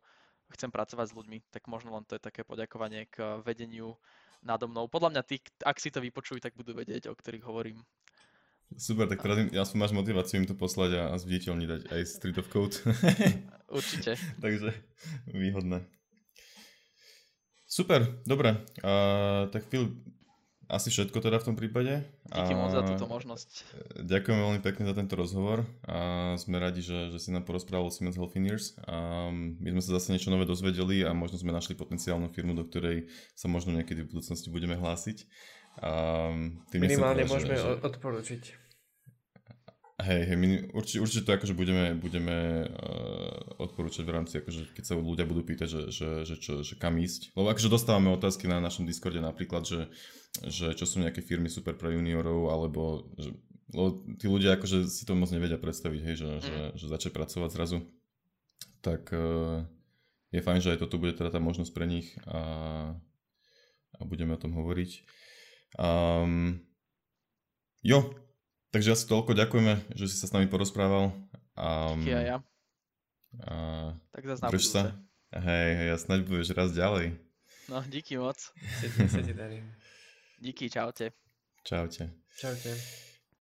chcem pracovať s ľuďmi. Tak možno len to je také poďakovanie k vedeniu nado mnou. Podľa mňa tí, ak si to vypočujú, tak budú vedieť, o ktorých hovorím. Super, tak teraz im, ja som máš motiváciu im to poslať a, a zviditeľniť dať aj Street of Code. Určite. Takže výhodné. Super, dobre. Uh, tak Filip, asi všetko teda v tom prípade. Díky moc za túto možnosť. Ďakujem veľmi pekne za tento rozhovor. A sme radi, že, že si nám porozprával Siemens Healthineers. A my sme sa zase niečo nové dozvedeli a možno sme našli potenciálnu firmu, do ktorej sa možno niekedy v budúcnosti budeme hlásiť. A tým minimálne povedal, môžeme že... odporučiť. Hej, hej, určite, určite to akože budeme, budeme uh, odporúčať v rámci, akože keď sa ľudia budú pýtať, že, že, že, čo, že kam ísť. Lebo akože dostávame otázky na našom Discorde napríklad, že, že čo sú nejaké firmy super pre juniorov, alebo že, lebo tí ľudia akože si to moc nevedia predstaviť, hej, že, mm. že, že začať pracovať zrazu. Tak uh, je fajn, že aj toto bude teda tá možnosť pre nich a, a budeme o tom hovoriť. Um, jo. Takže asi toľko, ďakujeme, že si sa s nami porozprával. Um, Díky aj ja. A... Tak zase na budúce. Hej, hej, a snáď budeš raz ďalej. No, díky moc. Díky, čaute. Čaute. Čaute.